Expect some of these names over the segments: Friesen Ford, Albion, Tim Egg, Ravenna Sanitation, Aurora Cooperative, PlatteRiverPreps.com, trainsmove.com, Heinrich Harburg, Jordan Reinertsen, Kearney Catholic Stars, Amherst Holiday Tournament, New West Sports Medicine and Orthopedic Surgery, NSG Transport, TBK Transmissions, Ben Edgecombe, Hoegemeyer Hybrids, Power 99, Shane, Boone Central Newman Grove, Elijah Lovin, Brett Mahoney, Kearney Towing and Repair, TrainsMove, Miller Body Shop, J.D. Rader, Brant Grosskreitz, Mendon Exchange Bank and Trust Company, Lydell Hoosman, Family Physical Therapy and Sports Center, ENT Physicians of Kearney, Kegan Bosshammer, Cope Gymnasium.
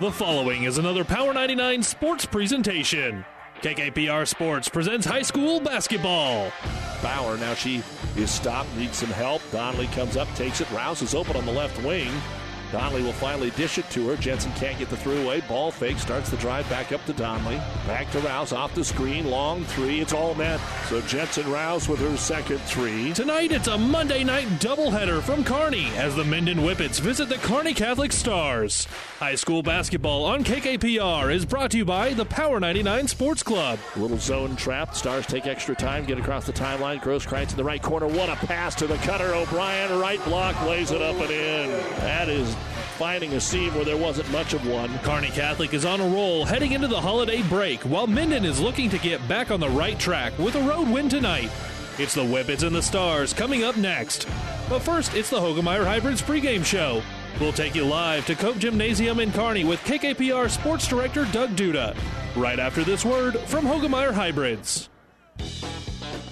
The following is another Power 99 sports presentation. KKPR Sports presents high school basketball. Bauer, now she is stopped, needs some help. Donnelly comes up, takes it. Rouse is open on the left wing. Donnelly will finally dish it to her. Jensen can't get the throughway. Ball fake, starts the drive back up to Donnelly. Back to Rouse, off the screen, long three. It's all net. So Jensen Rouse with her second three. Tonight it's a Monday night doubleheader from Kearney as the Minden Whippets visit the Kearney Catholic Stars. High school basketball on KKPR is brought to you by the Power 99 Sports Club. A little zone trap. Stars take extra time, get across the timeline. Grosskreitz in the right corner. What a pass to the cutter. O'Brien, right block, lays it up and in. That is finding a seam where there wasn't much of one. Kearney Catholic is on a roll heading into the holiday break, while Minden is looking to get back on the right track with a road win tonight. It's the Whippets and the Stars coming up next. But first, it's the Hoegemeyer Hybrids pregame show. We'll take you live to Cope Gymnasium in Kearney with KKPR Sports Director Doug Duda. Right after this word from Hoegemeyer Hybrids.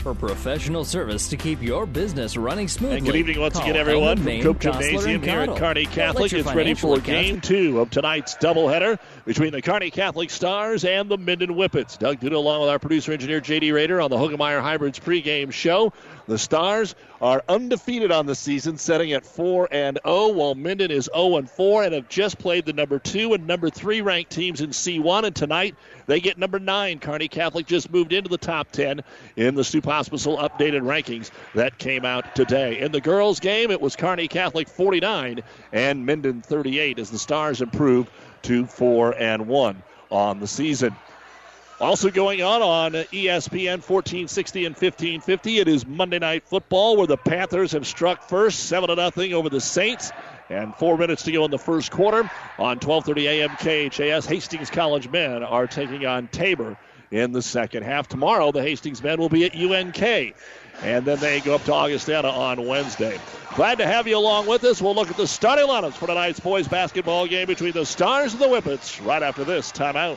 For professional service to keep your business running smoothly. And good evening once again, everyone, from Cope Gymnasium here at Kearney Catholic. It's ready for Game 2 of tonight's doubleheader between the Kearney Catholic Stars and the Minden Whippets. Doug Duda along with our producer-engineer J.D. Rader on the Hoegemeyer Hybrids pregame show. The Stars are undefeated on the season, setting at 4-0, while Minden is 0-4 and have just played the number 2 and number 3 ranked teams in C1, and tonight they get number 9. Kearney Catholic just moved into the top 10 in the Super Hospital updated rankings that came out today. In the girls' game, it was Kearney Catholic 49 and Minden 38 as the Stars improve to 4-1 on the season. Also going on ESPN 1460 and 1550, it is Monday Night Football where the Panthers have struck first, 7-0 over the Saints. And 4 minutes to go in the first quarter. On 12:30 a.m. KHAS, Hastings College men are taking on Tabor in the second half. Tomorrow, the Hastings men will be at UNK. And then they go up to Augustana on Wednesday. Glad to have you along with us. We'll look at the starting lineups for tonight's boys basketball game between the Stars and the Whippets right after this timeout.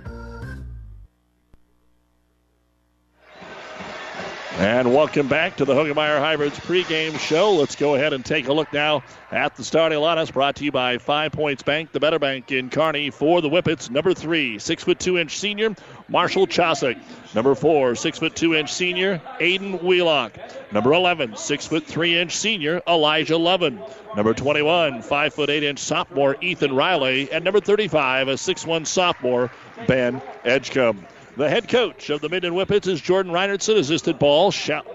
And welcome back to the Hoegemeyer Hybrids pregame show. Let's go ahead and take a look now at the starting lineups brought to you by 5 Points Bank, the better bank in Kearney for the Whippets. Number 3, 6'2" senior Marshall Chosik. Number 4, 6'2" senior Aiden Wheelock. Number 11, 6'3" senior Elijah Lovin. Number 21, 5'8" sophomore Ethan Riley. And number 35, a 6'1" sophomore Ben Edgecombe. The head coach of the Minden Whippets is Jordan Reinertsen,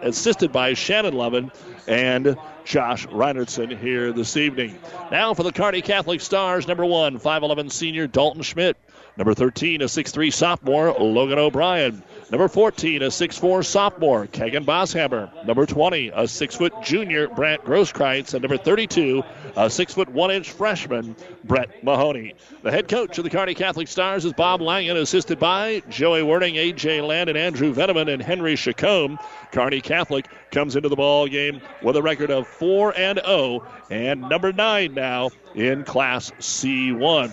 assisted by Shannon Lovin and Josh Reinertsen here this evening. Now for the Kearney Catholic Stars, number 1, 5'11" senior Dalton Schmidt. Number 13, a 6'3" sophomore Logan O'Brien. Number 14, a 6'4" sophomore Kegan Boshammer. Number 20, a 6' junior Brant Grosskreitz. And number 32, a 6'1" freshman Brett Mahoney. The head coach of the Kearney Catholic Stars is Bob Langan, assisted by Joey Werning, A.J. Land, and Andrew Veneman, and Henry Chacombe. Kearney Catholic comes into the ball game with a record of 4-0 and number 9 now in Class C1.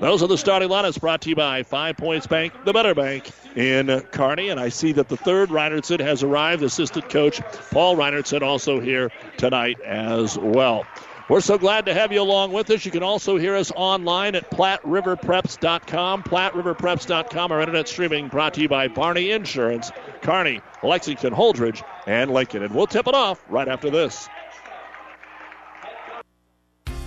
Those are the starting lineups brought to you by 5 Points Bank, the better bank in Kearney. And I see that the third Reinertsen has arrived. Assistant coach Paul Reinertsen also here tonight as well. We're so glad to have you along with us. You can also hear us online at PlatteRiverPreps.com. PlatteRiverPreps.com, our internet streaming brought to you by Barney Insurance, Kearney, Lexington, Holdridge, and Lincoln. And we'll tip it off right after this.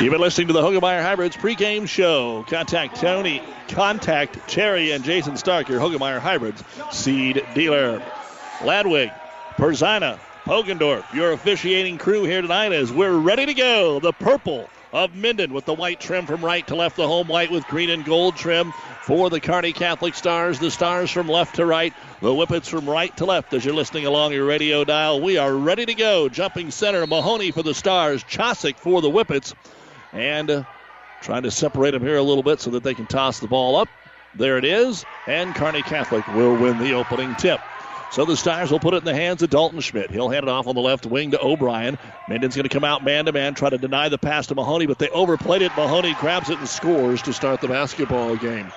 You've been listening to the Hoegemeyer Hybrids pregame show. Contact Terry and Jason Stark, your Hoegemeyer Hybrids seed dealer. Ladwig, Perzina, Pogendorf, your officiating crew here tonight as we're ready to go. The purple of Minden with the white trim from right to left, the home white with green and gold trim for the Kearney Catholic Stars. The Stars from left to right, the Whippets from right to left as you're listening along your radio dial. We are ready to go. Jumping center, Mahoney for the Stars, Chosik for the Whippets. And trying to separate them here a little bit so that they can toss the ball up. There it is. And Kearney Catholic will win the opening tip. So the Stars will put it in the hands of Dalton Schmidt. He'll hand it off on the left wing to O'Brien. Minden's going to come out man-to-man, try to deny the pass to Mahoney, but they overplayed it. Mahoney grabs it and scores to start the basketball game.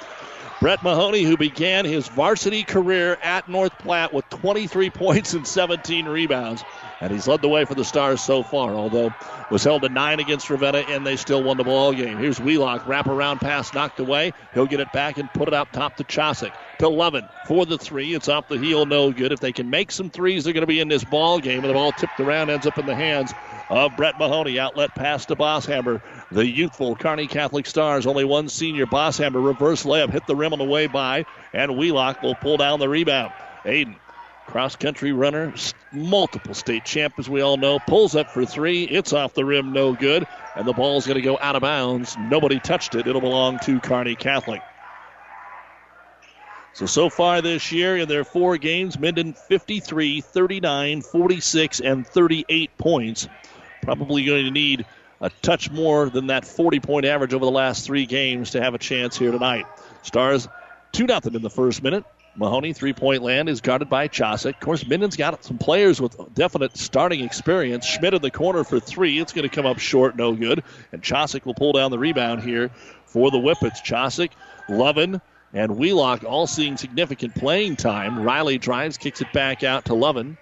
Brett Mahoney, who began his varsity career at North Platte with 23 points and 17 rebounds. And he's led the way for the Stars so far, although was held to 9 against Ravenna, and they still won the ball game. Here's Wheelock, wraparound pass knocked away. He'll get it back and put it out top to Chosik. To Levin for the three. It's off the heel, no good. If they can make some threes, they're going to be in this ball game. And the ball tipped around, ends up in the hands of Brett Mahoney. Outlet pass to Bosshammer. The youthful Kearney Catholic Stars, only one senior. Bosshammer, reverse layup, hit the rim on the way by, and Wheelock will pull down the rebound. Aiden. Cross-country runner, multiple state champ, as we all know. Pulls up for three. It's off the rim, no good. And the ball's going to go out of bounds. Nobody touched it. It'll belong to Kearney Catholic. So far this year, in their 4 games, Minden 53, 39, 46, and 38 points. Probably going to need a touch more than that 40-point average over the last 3 games to have a chance here tonight. Stars 2-0 in the first minute. Mahoney, three-point land, is guarded by Chosik. Of course, Minden's got some players with definite starting experience. Schmidt in the corner for three. It's going to come up short, no good. And Chosik will pull down the rebound here for the Whippets. Chosik, Lovin, and Wheelock all seeing significant playing time. Riley drives, kicks it back out to Lovin.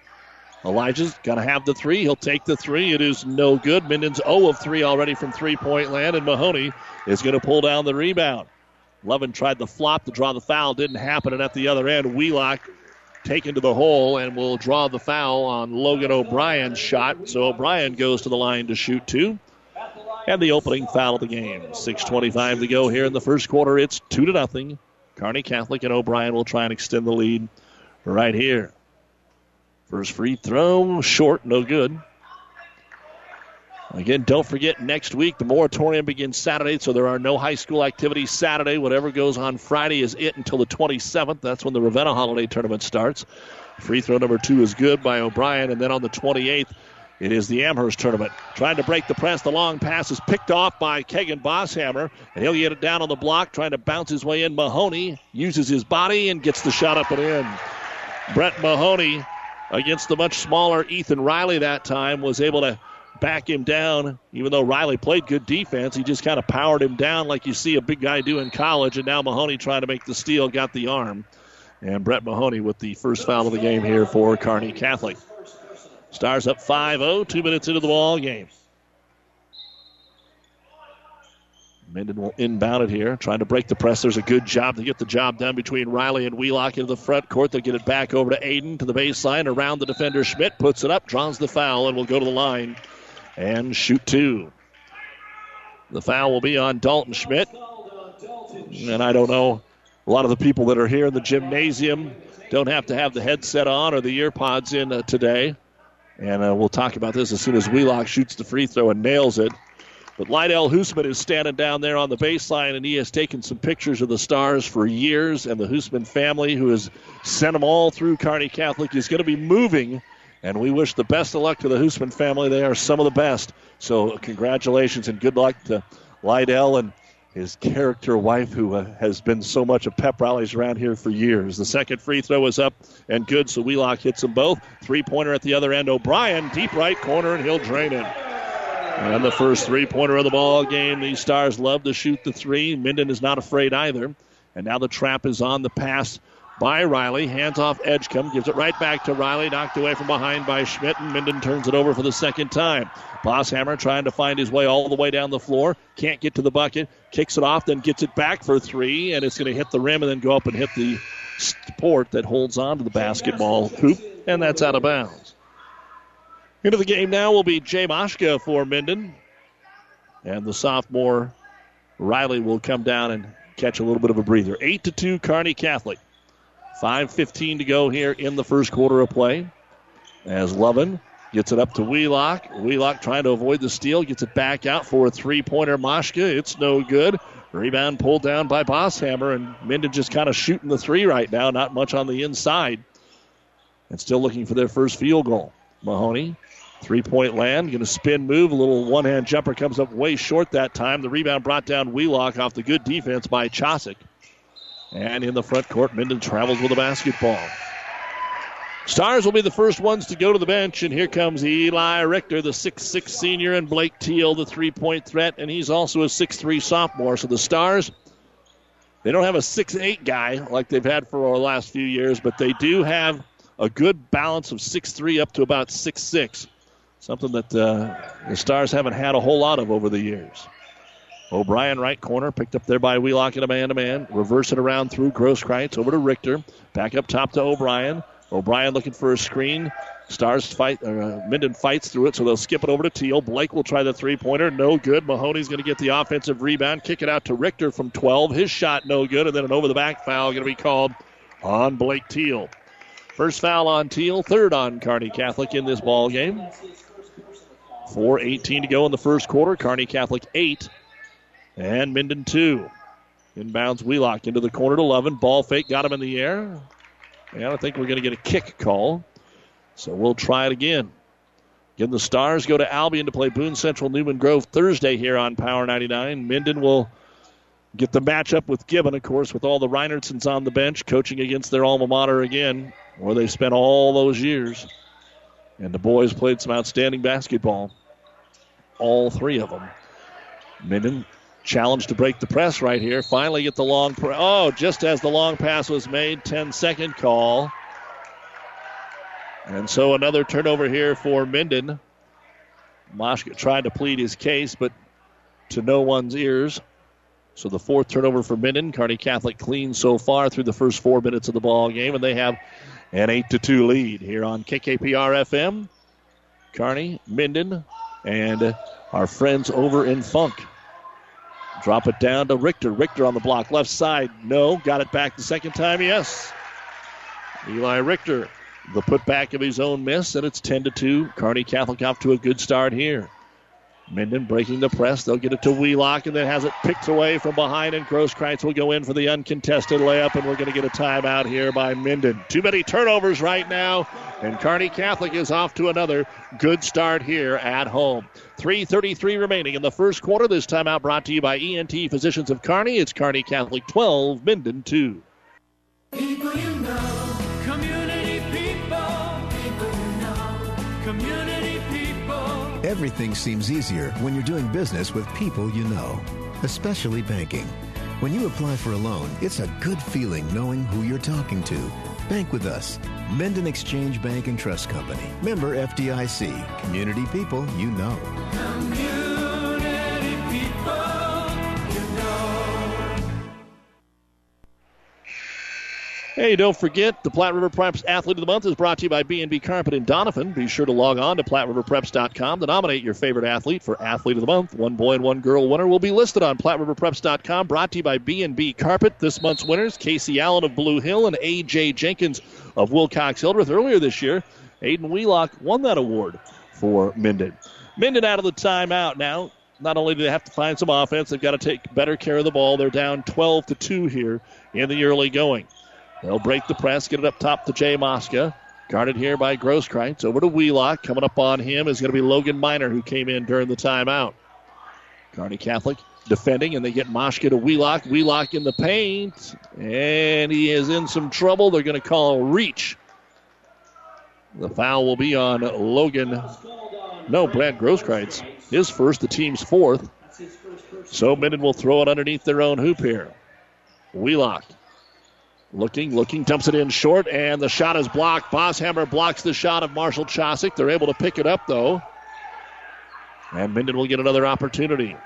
Elijah's going to have the three. He'll take the three. It is no good. Minden's 0 of 3 already from three-point land, and Mahoney is going to pull down the rebound. Levin tried the flop to draw the foul. Didn't happen. And at the other end, Wheelock taken to the hole and will draw the foul on Logan O'Brien's shot. So O'Brien goes to the line to shoot 2. And the opening foul of the game. 6:25 to go here in the first quarter. It's 2-0. Kearney Catholic, and O'Brien will try and extend the lead right here. First free throw, short, no good. Again, don't forget, next week, the moratorium begins Saturday, so there are no high school activities Saturday. Whatever goes on Friday is it until the 27th. That's when the Ravenna Holiday Tournament starts. Free throw number 2 is good by O'Brien, and then on the 28th, it is the Amherst Tournament. Trying to break the press, the long pass is picked off by Kegan Bosshammer, and he'll get it down on the block, trying to bounce his way in. Mahoney uses his body and gets the shot up and in. Brett Mahoney, against the much smaller Ethan Riley that time, was able to back him down. Even though Riley played good defense, he just kind of powered him down like you see a big guy do in college. And now Mahoney trying to make the steal, got the arm. And Brett Mahoney with the first foul of the game here for Kearney Catholic. Stars up 5-0, 2 minutes into the ball game. Mendon will inbound it here, trying to break the press. There's a good job to get the job done between Riley and Wheelock into the front court. They'll get it back over to Aiden to the baseline, around the defender Schmidt, puts it up, draws the foul, and will go to the line and shoot two. The foul will be on Dalton Schmidt. And I don't know, a lot of the people that are here in the gymnasium don't have to have the headset on or the ear pods in today. And we'll talk about this as soon as Wheelock shoots the free throw and nails it. But Lydell Hoosman is standing down there on the baseline, and he has taken some pictures of the Stars for years. And the Hoosman family, who has sent them all through Kearney Catholic, is going to be moving. And we wish the best of luck to the Hoosman family. They are some of the best. So congratulations and good luck to Lydell and his character wife, who has been so much of pep rallies around here for years. The second free throw is up and good, so Wheelock hits them both. Three-pointer at the other end. O'Brien, deep right corner, and he'll drain it. And the first three-pointer of the ball game. These Stars love to shoot the three. Minden is not afraid either. And now the trap is on the pass by Riley. Hands off Edgecombe. Gives it right back to Riley. Knocked away from behind by Schmidt. And Minden turns it over for the second time. Bosshammer trying to find his way all the way down the floor. Can't get to the bucket. Kicks it off, then gets it back for three. And it's going to hit the rim and then go up and hit the support that holds on to the basketball hoop. And that's out of bounds. Into the game now will be Jay Moschka for Minden. And the sophomore Riley will come down and catch a little bit of a breather. 8-2 Kearney Catholic. 5:15 to go here in the first quarter of play. As Lovin gets it up to Wheelock. Wheelock trying to avoid the steal. Gets it back out for a three-pointer. Moschka, it's no good. Rebound pulled down by Bosshammer. And Minden just kind of shooting the three right now. Not much on the inside. And still looking for their first field goal. Mahoney. Three-point land, going to spin move. A little one-hand jumper comes up way short that time. The rebound brought down Wheelock off the good defense by Chosik. And in the front court, Minden travels with the basketball. Stars will be the first ones to go to the bench, and here comes Eli Richter, the 6'6 senior, and Blake Teal, the three-point threat, and he's also a 6'3 sophomore. So the Stars, they don't have a 6'8 guy like they've had for the last few years, but they do have a good balance of 6'3 up to about 6'6. Something that the Stars haven't had a whole lot of over the years. O'Brien, right corner, picked up there by Wheelock in a man-to-man. Reverse it around through Grosskreutz, over to Richter. Back up top to O'Brien. O'Brien looking for a screen. Stars fight, Minden fights through it, so they'll skip it over to Teal. Blake will try the three-pointer. No good. Mahoney's going to get the offensive rebound. Kick it out to Richter from 12. His shot no good, and then an over-the-back foul going to be called on Blake Teal. First foul on Teal, third on Kearney Catholic in this ball game. 4:18 to go in the first quarter. Kearney Catholic 8 and Minden 2. Inbounds Wheelock into the corner to Lovin. Ball fake, got him in the air. And I think we're going to get a kick call. So we'll try it again. Again, the Stars go to Albion to play Boone Central Newman Grove Thursday here on Power 99. Minden will get the matchup with Gibbon, of course, with all the Reinertsons on the bench, coaching against their alma mater again, where they spent all those years. And the boys played some outstanding basketball. All three of them. Minden challenged to break the press right here. Finally get the long press. Oh, just as the long pass was made, 10-second call. And so another turnover here for Minden. Moschka tried to plead his case, but to no one's ears. So the fourth turnover for Minden. Kearney Catholic clean so far through the first 4 minutes of the ball game, and they have an 8-2 lead here on KKPR-FM. Kearney, Minden, and our friends over in Funk. Drop it down to Richter. Richter on the block. Left side, no. Got it back the second time, yes. Eli Richter, the putback of his own miss, and it's 10-2. Kearney Catholic off to a good start here. Minden breaking the press. They'll get it to Wheelock, and then has it picked away from behind, and Grosskreutz will go in for the uncontested layup, and we're going to get a timeout here by Minden. Too many turnovers right now, and Kearney Catholic is off to another good start here at home. 3:33 remaining in the first quarter. This timeout brought to you by ENT Physicians of Kearney. It's Kearney Catholic 12, Minden 2. People you know. Community people you know. Community people. Everything seems easier when you're doing business with people you know, especially banking. When you apply for a loan, it's a good feeling knowing who you're talking to. Bank with us. Mendon Exchange Bank and Trust Company. Member FDIC. Community people you know. Community people you Hey, don't forget, the Platte River Preps Athlete of the Month is brought to you by B&B Carpet and Donovan. Be sure to log on to PlatteRiverPreps.com to nominate your favorite athlete for Athlete of the Month. One boy and one girl winner will be listed on PlatteRiverPreps.com, brought to you by B&B Carpet. This month's winners, Casey Allen of Blue Hill and A.J. Jenkins of Wilcox-Hildreth. Earlier this year, Aiden Wheelock won that award for Minden. Minden out of the timeout now. Not only do they have to find some offense, they've got to take better care of the ball. They're down 12-2 here in the early going. They'll break the press, get it up top to Jay Mosca. Guarded here by Grosskreitz. Over to Wheelock. Coming up on him is going to be Logan Miner, who came in during the timeout. Kearney Catholic defending, and they get Mosca to Wheelock. Wheelock in the paint, and he is in some trouble. They're going to call reach. The foul will be on Logan. No, Brad Grosskreitz. His first, the team's fourth. So Minden will throw it underneath their own hoop here. Wheelock. Looking, dumps it in short, and the shot is blocked. Boshammer blocks the shot of Marshall Chosik. They're able to pick it up, though. And Minden will get another opportunity.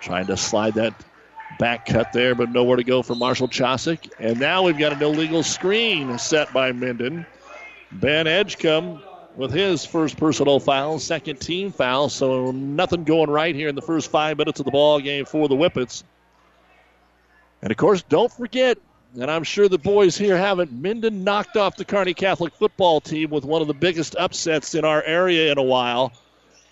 Trying to slide that back cut there, but nowhere to go for Marshall Chosik. And now we've got an illegal screen set by Minden. Ben Edgecombe with his first personal foul, second team foul, so nothing going right here in the first 5 minutes of the ball game for the Whippets. And, of course, don't forget, and I'm sure the boys here haven't, Minden knocked off the Kearney Catholic football team with one of the biggest upsets in our area in a while.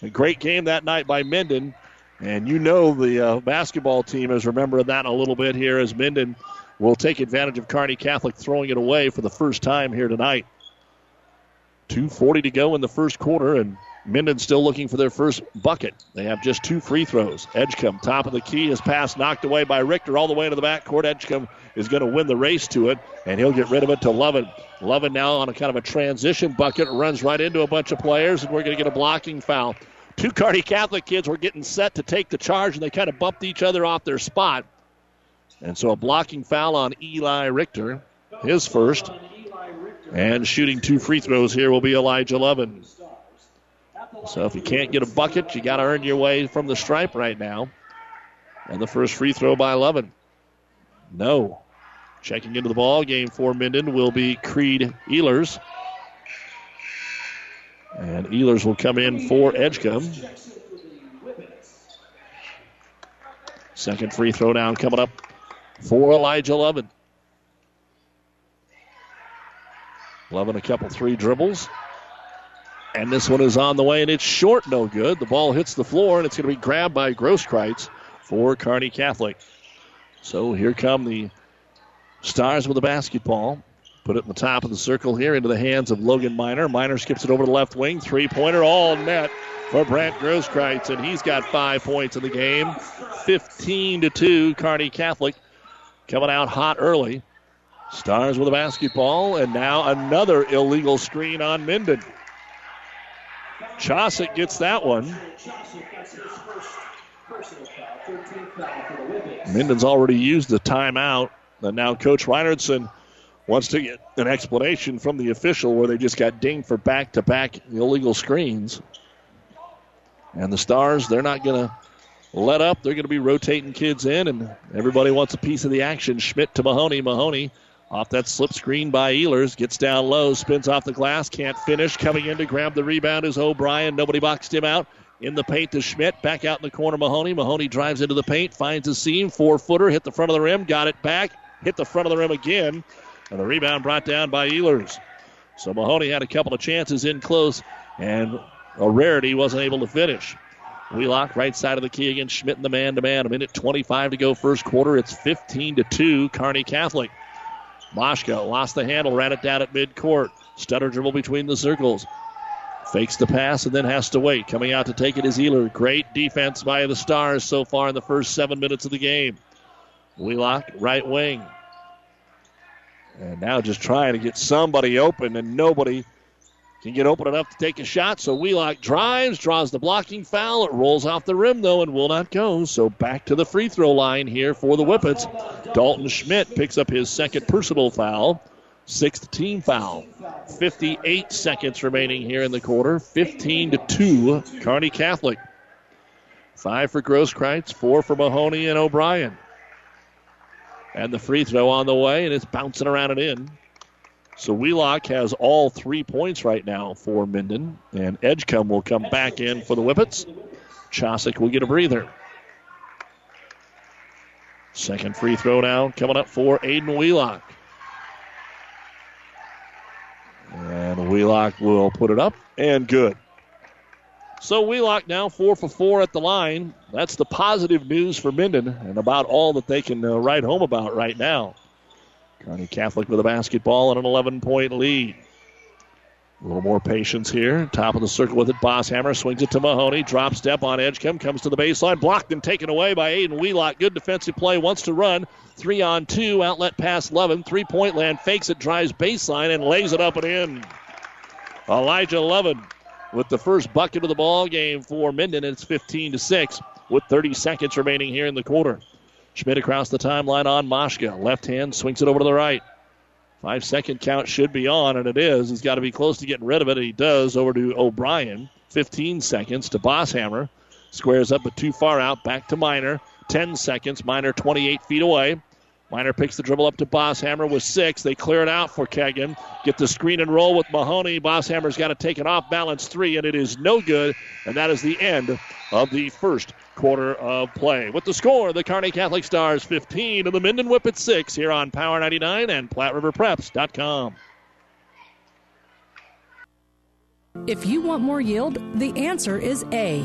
A great game that night by Minden. And you know the basketball team is remembering that a little bit here as Minden will take advantage of Kearney Catholic throwing it away for the first time here tonight. 2:40 to go in the first quarter, and Minden still looking for their first bucket. They have just two free throws. Edgecombe, top of the key. His pass knocked away by Richter all the way into the backcourt. Edgecombe is going to win the race to it, and he'll get rid of it to Lovin. Lovin now on a kind of a transition bucket, runs right into a bunch of players, and we're going to get a blocking foul. Two Kearney Catholic kids were getting set to take the charge, and they kind of bumped each other off their spot. And so a blocking foul on Eli Richter, his first. And shooting two free throws here will be Elijah Lovin. So if you can't get a bucket, you got to earn your way from the stripe right now. And the first free throw by Lovin. No. Checking into the ball game for Minden will be Creed Ehlers. And Ehlers will come in for Edgecombe. Second free throw down coming up for Elijah Lovin. Lovin a couple three dribbles. And this one is on the way, and it's short, no good. The ball hits the floor, and it's going to be grabbed by Grosskreitz for Kearney Catholic. So here come the Stars with the basketball. Put it in the top of the circle here into the hands of Logan Miner. Miner skips it over to left wing. Three-pointer, all net for Brant Grosskreitz, and he's got 5 points in the game. 15-2, Kearney Catholic coming out hot early. Stars with the basketball, and now another illegal screen on Minden. Chosik gets that one. Minden's already used the timeout, and now Coach Reinertsen wants to get an explanation from the official where they just got dinged for back-to-back illegal screens. And the Stars, they're not going to let up. They're going to be rotating kids in, and everybody wants a piece of the action. Schmidt to Mahoney. Mahoney off that slip screen by Ehlers. Gets down low, spins off the glass, can't finish. Coming in to grab the rebound is O'Brien. Nobody boxed him out. In the paint to Schmidt. Back out in the corner, Mahoney. Mahoney drives into the paint, finds a seam. Four-footer, hit the front of the rim, got it back. Hit the front of the rim again. And the rebound brought down by Ehlers. So Mahoney had a couple of chances in close, and a rarity wasn't able to finish. Wheelock, right side of the key against Schmidt and the man-to-man. A minute 25 to go first quarter. It's 15-2, Kearney Catholic. Mosca lost the handle, ran it down at midcourt. Stutter dribble between the circles. Fakes the pass and then has to wait. Coming out to take it is Ehler. Great defense by the Stars so far in the first 7 minutes of the game. Wheelock, right wing. And now just trying to get somebody open, and nobody can get open enough to take a shot. So Wheelock drives, draws the blocking foul. It rolls off the rim, though, and will not go. So back to the free throw line here for the Whippets. Dalton Schmidt picks up his second personal foul, sixth team foul. 58 seconds remaining here in the quarter. 15-2, Kearney Catholic. 5 for Grosskreitz, 4 for Mahoney and O'Brien. And the free throw on the way, and it's bouncing around and in. So Wheelock has all 3 points right now for Minden. And Edgecombe will come back in for the Whippets. Chosik will get a breather. Second free throw now coming up for Aiden Wheelock. And Wheelock will put it up, and good. So Wheelock now 4 for 4 at the line. That's the positive news for Minden and about all that they can write home about right now. Kearney Catholic with a basketball and an 11-point lead. A little more patience here. Top of the circle with it. Bosshammer swings it to Mahoney. Drop step on Edgecombe. Comes to the baseline. Blocked and taken away by Aiden Wheelock. Good defensive play. Wants to run. 3 on 2. Outlet pass Levin. 3-point land. Fakes it. Drives baseline and lays it up and in. Elijah Levin with the first bucket of the ball game for Minden. It's 15-6 with 30 seconds remaining here in the quarter. Schmidt across the timeline on Moshka. Left hand swings it over to the right. 5-second count should be on, and it is. He's got to be close to getting rid of it, and he does. Over to O'Brien. 15 seconds to Bosshammer. Squares up, but too far out. Back to Minor. 10 seconds. Minor 28 feet away. Minor picks the dribble up to Bosshammer with 6. They clear it out for Kagan. Get the screen and roll with Mahoney. Bosshammer's got to take an off-balance three, and it is no good. And that is the end of the first quarter of play. With the score, the Kearney Catholic Stars 15 and the Minden Whippets 6 here on Power 99 and PlatteRiverPreps.com. If you want more yield, the answer is A.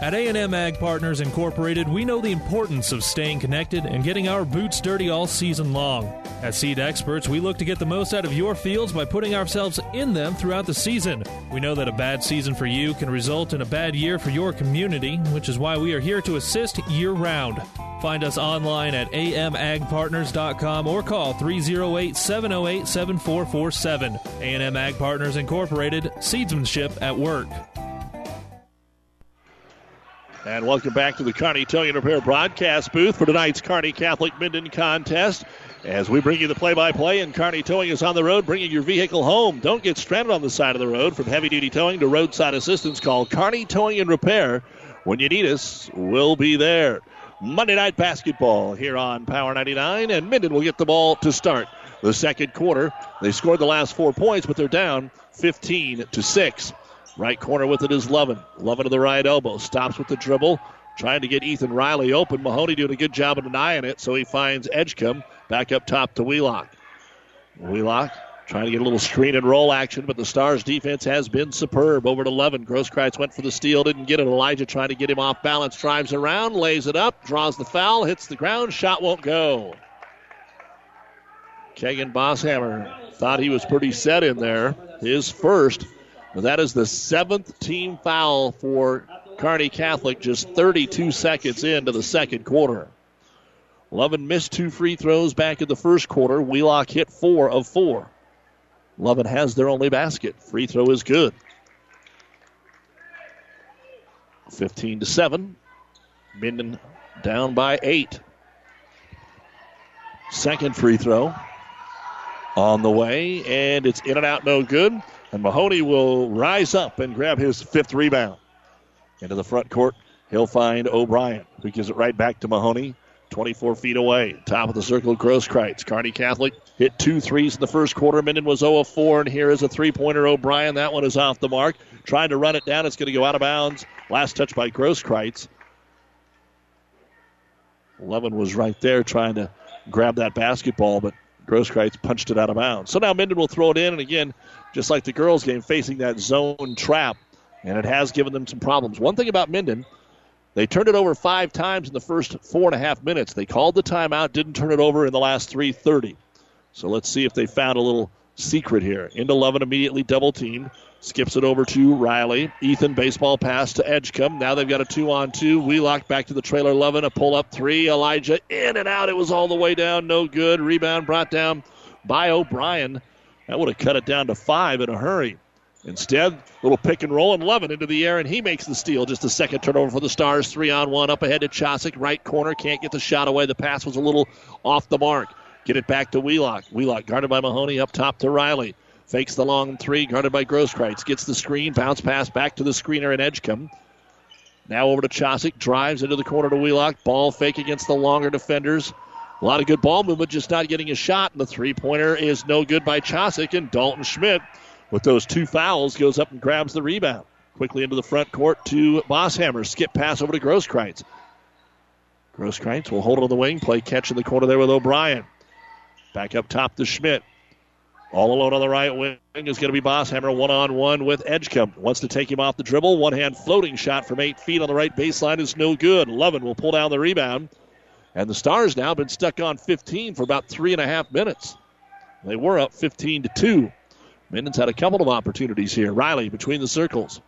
At A&M Ag Partners Incorporated, we know the importance of staying connected and getting our boots dirty all season long. As seed experts, we look to get the most out of your fields by putting ourselves in them throughout the season. We know that a bad season for you can result in a bad year for your community, which is why we are here to assist year-round. Find us online at amagpartners.com or call 308-708-7447. A&M Ag Partners Incorporated, seedsmanship at work. And welcome back to the Kearney Towing and Repair broadcast booth for tonight's Kearney Catholic Minden contest. As we bring you the play-by-play, and Kearney Towing is on the road, bringing your vehicle home. Don't get stranded on the side of the road. From heavy-duty towing to roadside assistance, call Kearney Towing and Repair. When you need us, we'll be there. Monday Night Basketball here on Power 99, and Minden will get the ball to start the second quarter. They scored the last 4 points, but they're down 15-6. Right corner with it is Levin. Levin to the right elbow. Stops with the dribble. Trying to get Ethan Riley open. Mahoney doing a good job of denying it, so he finds Edgecombe back up top to Wheelock. Wheelock trying to get a little screen and roll action, but the Stars' defense has been superb. Over to Levin. Grosskreutz went for the steal, didn't get it. Elijah trying to get him off balance. Drives around, lays it up, draws the foul, hits the ground. Shot won't go. Kagan Bosshammer thought he was pretty set in there. His first. That is the 7th team foul for Kearney Catholic, just 32 seconds into the second quarter. Levin missed 2 free throws back in the first quarter. Wheelock hit 4 of 4. Levin has their only basket. Free throw is good. 15-7. Minden down by 8. Second free throw on the way, and it's in and out, no good. And Mahoney will rise up and grab his 5th rebound. Into the front court, he'll find O'Brien, who gives it right back to Mahoney, 24 feet away. Top of the circle, Grosskreutz. Kearney Catholic hit 2 threes in the first quarter. Minden was 0 of 4, and here is a three-pointer. O'Brien, that one is off the mark. Trying to run it down. It's going to go out of bounds. Last touch by Grosskreutz. Levin was right there trying to grab that basketball, but Grosskreutz punched it out of bounds. So now Minden will throw it in, and again, just like the girls' game, facing that zone trap, and it has given them some problems. One thing about Minden, they turned it over 5 times in the first 4.5 minutes. They called the timeout, didn't turn it over in the last 3:30. So let's see if they found a little secret here. Into Levin, immediately double-teamed. Skips it over to Riley. Ethan, baseball pass to Edgecombe. Now they've got a 2-on-2. Wheelock back to the trailer. Lovin, a pull-up three. Elijah in and out. It was all the way down. No good. Rebound brought down by O'Brien. That would have cut it down to 5 in a hurry. Instead, little pick and roll, and Lovin into the air, and he makes the steal. Just the second turnover for the Stars. 3-on-1 up ahead to Chosik. Right corner. Can't get the shot away. The pass was a little off the mark. Get it back to Wheelock. Wheelock guarded by Mahoney. Up top to Riley. Fakes the long three, guarded by Grosskreutz. Gets the screen, bounce pass back to the screener in Edgecombe. Now over to Chosik, drives into the corner to Wheelock. Ball fake against the longer defenders. A lot of good ball movement, just not getting a shot. And the three-pointer is no good by Chosik. And Dalton Schmidt, with those two fouls, goes up and grabs the rebound. Quickly into the front court to Bosshammer. Skip pass over to Grosskreutz. Grosskreutz will hold it on the wing, play catch in the corner there with O'Brien. Back up top to Schmidt. All alone on the right wing is going to be Bosshammer, 1-on-1 with Edgecombe. Wants to take him off the dribble. One-hand floating shot from 8 feet on the right baseline is no good. Lovin will pull down the rebound. And the Stars now have been stuck on 15 for about 3.5 minutes. They were up 15-2. Minden's had a couple of opportunities here. Riley between the circles.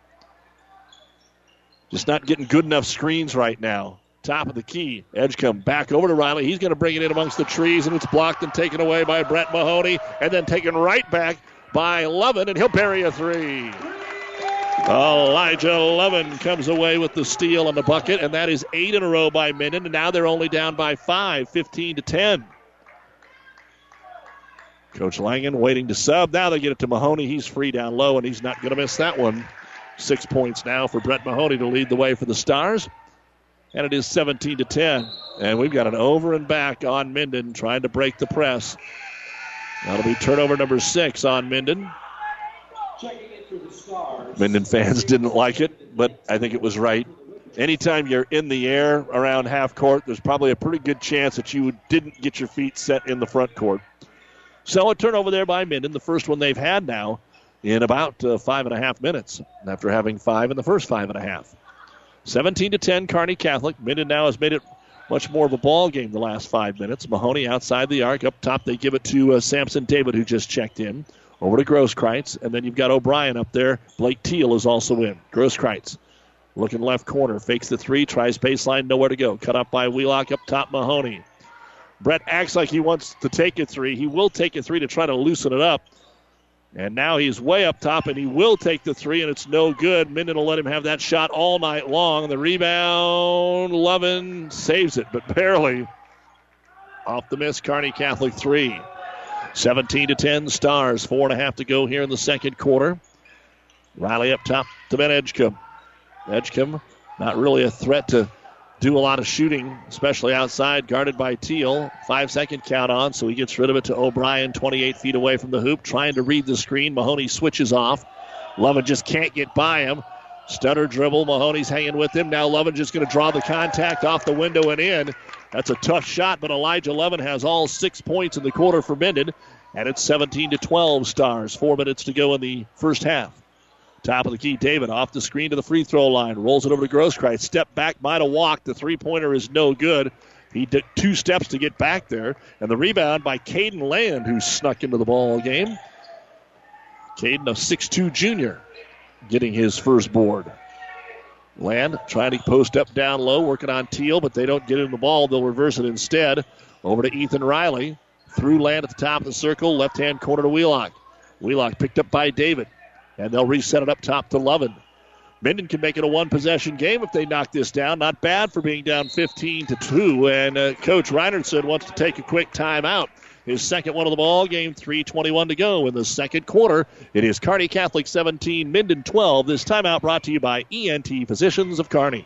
Just not getting good enough screens right now. Top of the key. Edgecombe back over to Riley. He's going to bring it in amongst the trees, and it's blocked and taken away by Brett Mahoney, and then taken right back by Lovin, and he'll bury a three. Elijah Lovin comes away with the steal on the bucket, and that is 8 in a row by Minden, and now they're only down by 5, 15-10. Coach Langen waiting to sub. Now they get it to Mahoney. He's free down low, and he's not going to miss that one. 6 points now for Brett Mahoney to lead the way for the Stars. And it is 17-10. And we've got an over and back on Minden trying to break the press. That'll be turnover number 6 on Minden. Minden fans didn't like it, but I think it was right. Anytime you're in the air around half court, there's probably a pretty good chance that you didn't get your feet set in the front court. So a turnover there by Minden, the first one they've had now in about 5.5 minutes after having 5 in the first 5.5. 17-10, Kearney Catholic. Minden now has made it much more of a ball game the last 5 minutes. Mahoney outside the arc. Up top, they give it to Sampson David, who just checked in. Over to Grosskreutz, and then you've got O'Brien up there. Blake Teal is also in. Grosskreutz looking left corner, fakes the three, tries baseline, nowhere to go. Cut up by Wheelock, up top Mahoney. Brett acts like he wants to take a three. He will take a three to try to loosen it up. And now he's way up top, and he will take the three, and it's no good. Minden will let him have that shot all night long. The rebound, Lovin saves it, but barely. Off the miss, Kearney Catholic three. 17-10 Stars, 4.5 to go here in the second quarter. Riley up top to Ben Edgecombe. Edgecombe, not really a threat to do a lot of shooting, especially outside, guarded by Teal. 5-second count on, so he gets rid of it to O'Brien, 28 feet away from the hoop, trying to read the screen. Mahoney switches off. Lovin just can't get by him. Stutter dribble, Mahoney's hanging with him. Now Lovin just going to draw the contact off the window and in. That's a tough shot, but Elijah Lovin has all 6 points in the quarter for Minden, and it's 17-12 Stars. 4 minutes to go in the first half. Top of the key, David off the screen to the free throw line. Rolls it over to Grosskreutz. Step back, might have walked. The three-pointer is no good. He took 2 steps to get back there. And the rebound by Caden Land, who snuck into the ball game. Caden, a 6'2 junior, getting his first board. Land trying to post up down low, working on Teal, but they don't get him the ball. They'll reverse it instead. Over to Ethan Riley. Through Land at the top of the circle. Left-hand corner to Wheelock. Wheelock picked up by David. And they'll reset it up top to Lovin. Minden can make it a one-possession game if they knock this down. Not bad for being down 15-2. And Coach Reinertsen wants to take a quick timeout. His second one of the ball game, 3:21 to go in the second quarter. It is Kearney Catholic 17, Minden 12. This timeout brought to you by ENT Physicians of Kearney.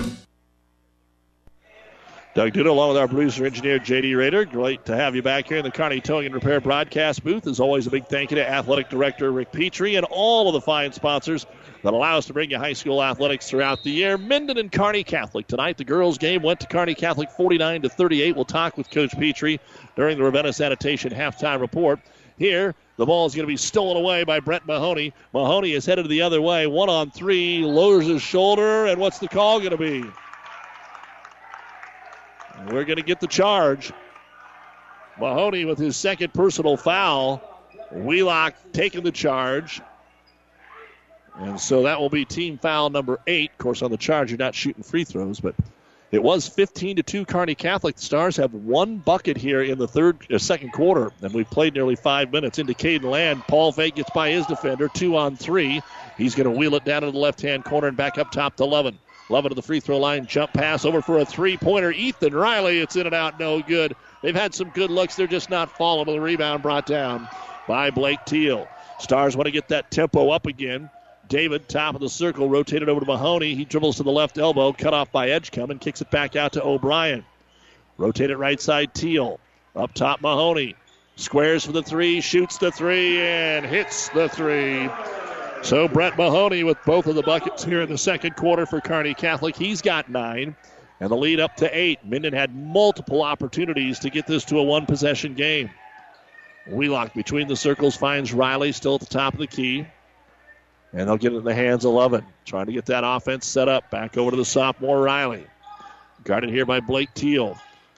Doug Duda, along with our producer engineer, J.D. Rader. Great to have you back here in the Kearney Towing and Repair broadcast booth. As always, a big thank you to Athletic Director Rick Petrie and all of the fine sponsors that allow us to bring you high school athletics throughout the year. Minden and Kearney Catholic tonight. The girls' game went to Kearney Catholic 49-38. We'll talk with Coach Petrie during the Ravenna Sanitation halftime report. Here, the ball is going to be stolen away by Brett Mahoney. Mahoney is headed the other way. 1-on-3, lowers his shoulder, and what's the call going to be? We're going to get the charge. Mahoney with his second personal foul. Wheelock taking the charge. And so that will be team foul number 8. Of course, on the charge, you're not shooting free throws, but it was 15-2 Kearney Catholic. The Stars have one bucket here in the second quarter, and we've played nearly 5 minutes. Into Caden Land. Paul Fay gets by his defender. 2-on-3. He's going to wheel it down to the left-hand corner and back up top to Levin. Love it to the free throw line, jump pass over for a three-pointer. Ethan Riley, it's in and out, no good. They've had some good looks, they're just not falling. But the rebound brought down by Blake Teal. Stars want to get that tempo up again. David, top of the circle, rotated over to Mahoney. He dribbles to the left elbow, cut off by Edgecombe, and kicks it back out to O'Brien. Rotate it right side, Teal. Up top, Mahoney. Squares for the three, shoots the three, and hits the three. So Brett Mahoney with both of the buckets here in the second quarter for Kearney Catholic. He's got 9, and the lead up to 8. Minden had multiple opportunities to get this to a one-possession game. Wheelock between the circles finds Riley still at the top of the key, and they'll get it in the hands of Levin, trying to get that offense set up. Back over to the sophomore Riley. Guarded here by Blake Teal.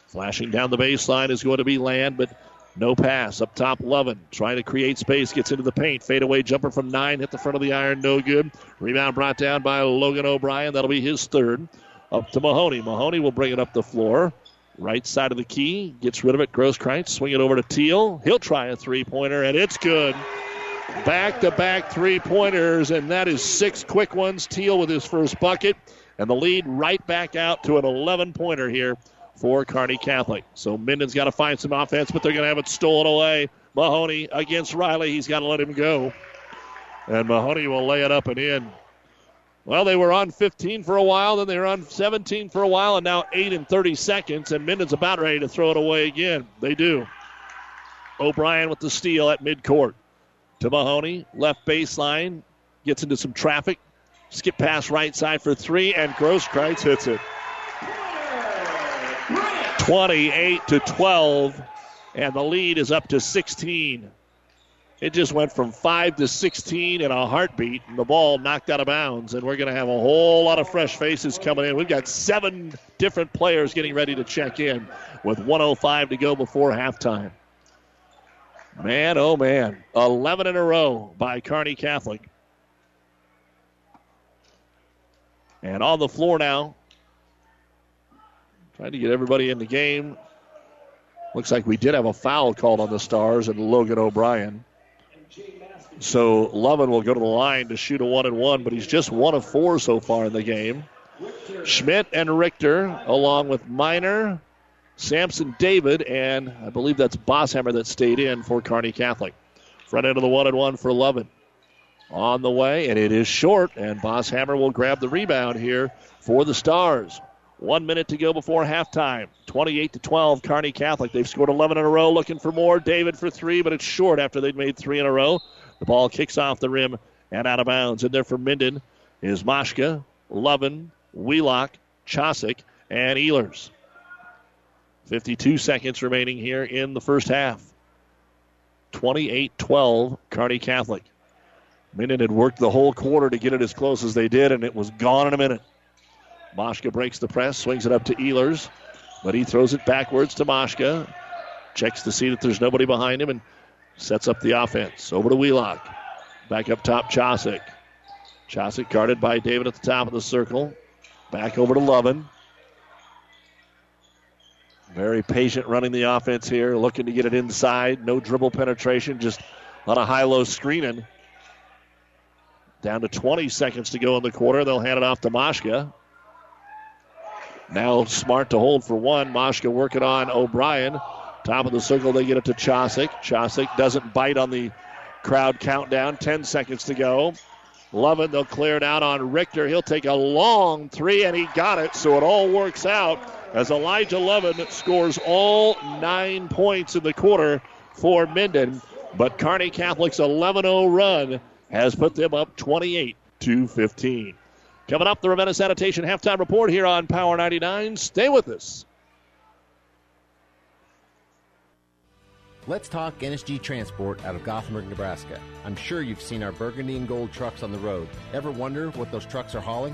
Flashing down the baseline is going to be Land, but no pass. Up top, Levin trying to create space. Gets into the paint. Fadeaway jumper from 9. Hit the front of the iron. No good. Rebound brought down by Logan O'Brien. That'll be his third. Up to Mahoney. Mahoney will bring it up the floor. Right side of the key. Gets rid of it. Grosskreitz. Swing it over to Teal. He'll try a three-pointer, and it's good. Back-to-back three-pointers, and that is 6 quick ones. Teal with his first bucket, and the lead right back out to an 11-pointer here for Kearney Catholic. So Minden's got to find some offense, but they're going to have it stolen away. Mahoney against Riley. He's got to let him go. And Mahoney will lay it up and in. Well, they were on 15 for a while, then they were on 17 for a while, and now 8 and 30 seconds, and Minden's about ready to throw it away again. They do. O'Brien with the steal at midcourt. To Mahoney, left baseline, gets into some traffic, skip pass right side for 3, and Grosskreitz hits it. 28-12, and the lead is up to 16. It just went from 5 to 16 in a heartbeat, and the ball knocked out of bounds, and we're going to have a whole lot of fresh faces coming in. We've got 7 different players getting ready to check in with 1:05 to go before halftime. Man, oh man, 11 in a row by Kearney Catholic. And on the floor now, trying to get everybody in the game. Looks like we did have a foul called on the Stars and Logan O'Brien. So Levin will go to the line to shoot a 1-and-1, but he's just 1 of 4 so far in the game. Schmidt and Richter, along with Minor, Sampson David, and I believe that's Bosshammer that stayed in for Kearney Catholic. Front end of the 1-and-1 for Levin. On the way, and it is short, and Bosshammer will grab the rebound here for the Stars. 1 minute to go before halftime. 28-12, Kearney Catholic. They've scored 11 in a row, looking for more. David for 3, but it's short after they've made 3 in a row. The ball kicks off the rim and out of bounds. And there for Minden is Moshka, Levin, Wheelock, Chosik, and Ehlers. 52 seconds remaining here in the first half. 28-12, Kearney Catholic. Minden had worked the whole quarter to get it as close as they did, and it was gone in a minute. Moshka breaks the press, swings it up to Ehlers, but he throws it backwards to Moshka. Checks to see that there's nobody behind him and sets up the offense. Over to Wheelock. Back up top, Chosik. Chosik guarded by David at the top of the circle. Back over to Levin. Very patient running the offense here, looking to get it inside. No dribble penetration, just a lot of high-low screening. Down to 20 seconds to go in the quarter. They'll hand it off to Moshka. Now Smart to hold for 1. Moshka working on O'Brien. Top of the circle, they get it to Chosik. Chosik doesn't bite on the crowd countdown. 10 seconds to go. Lovin, they'll clear it out on Richter. He'll take a long three, and he got it, so it all works out as Elijah Lovin scores all 9 points in the quarter for Minden. But Kearney Catholic's 11-0 run has put them up 28-15. Coming up, the Ravenna Sanitation halftime report here on Power 99. Stay with us. Let's talk NSG Transport out of Gothenburg, Nebraska. I'm sure you've seen our burgundy and gold trucks on the road. Ever wonder what those trucks are hauling?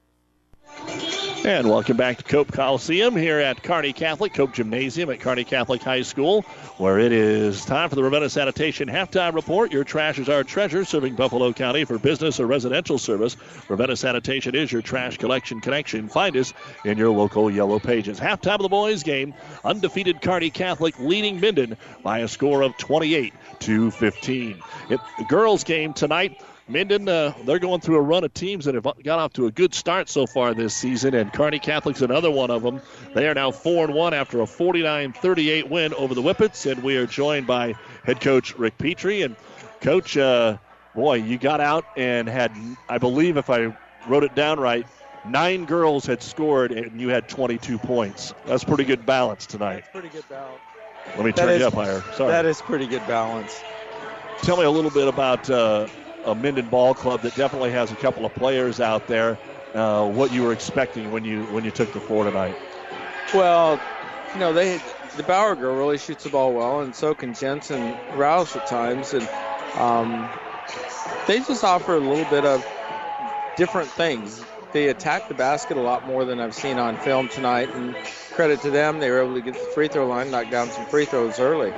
And welcome back to Cope Coliseum here at Kearney Catholic, Cope Gymnasium at Kearney Catholic High School, where it is time for the Ravenna Sanitation Halftime Report. Your trash is our treasure, serving Buffalo County for business or residential service. Ravenna Sanitation is your trash collection connection. Find us in your local Yellow Pages. Halftime of the boys game, undefeated Kearney Catholic leading Minden by a score of 28-15. The girls game tonight, Minden, they're going through a run of teams that have got off to a good start so far this season, and Kearney Catholic's another one of them. They are now 4-1 after a 49-38 win over the Whippets, and we are joined by head coach Rick Petrie. And, Coach, boy, you got out and had, I believe if I wrote it down right, 9 girls had scored, and you had 22 points. That's pretty good balance tonight. That's pretty good balance. Let me turn you up higher. Sorry. That is pretty good balance. Tell me a little bit about a Minden ball club that definitely has a couple of players out there. What you were expecting when you took the floor tonight? Well, you know, the Bauer girl really shoots the ball well, and so can Jensen Rouse at times, and they just offer a little bit of different things. They attack the basket a lot more than I've seen on film tonight, and credit to them, they were able to get to the free throw line, knock down some free throws early.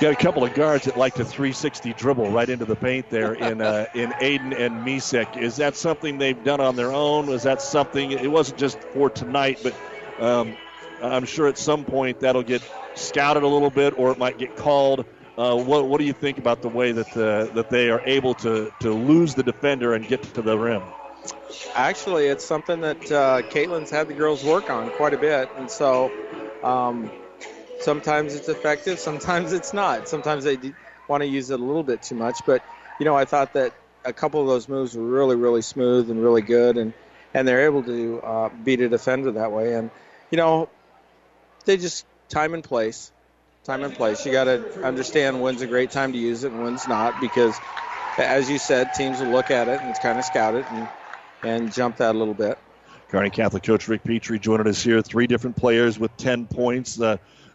Got a couple of guards that like to 360 dribble right into the paint there in Aiden and Misek. Is that something they've done on their own? Was that something? It wasn't just for tonight, but I'm sure at some point that'll get scouted a little bit, or it might get called. What do you think about the way that they are able to lose the defender and get to the rim? Actually, it's something that Caitlin's had the girls work on quite a bit, and so. Sometimes it's effective, sometimes it's not. Sometimes they want to use it a little bit too much. But, you know, I thought that a couple of those moves were really, really smooth and really good, and they're able to beat a defender that way. And, you know, they just time and place. You got to understand when's a great time to use it and when's not, because, as you said, teams will look at it and kind of scout it and jump that a little bit. Kearney Catholic coach Rick Petrie joining us here. 3 different players with 10 points.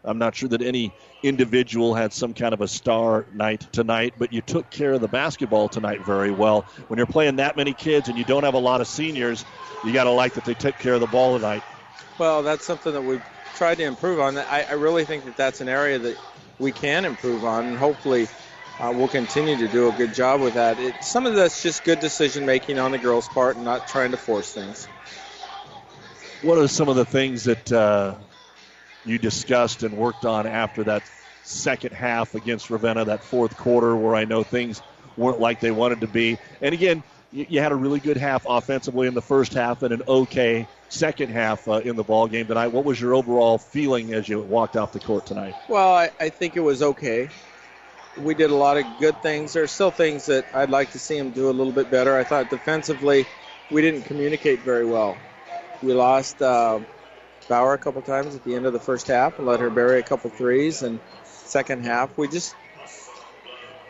I'm not sure that any individual had some kind of a star night tonight, but you took care of the basketball tonight very well. When you're playing that many kids and you don't have a lot of seniors, you got to like that they took care of the ball tonight. Well, that's something that we've tried to improve on. I really think that that's an area that we can improve on, and hopefully we'll continue to do a good job with that. Some of that's just good decision-making on the girls' part and not trying to force things. What are some of the things that you discussed and worked on after that second half against Ravenna, that fourth quarter where I know things weren't like they wanted to be? And again, you had a really good half offensively in the first half and an okay second half in the ball game tonight. What was your overall feeling as you walked off the court tonight? Well, I think it was okay. We did a lot of good things. There are still things that I'd like to see him do a little bit better. I thought defensively we didn't communicate very well. We lost Bauer a couple times at the end of the first half and let her bury a couple threes. And second half, we just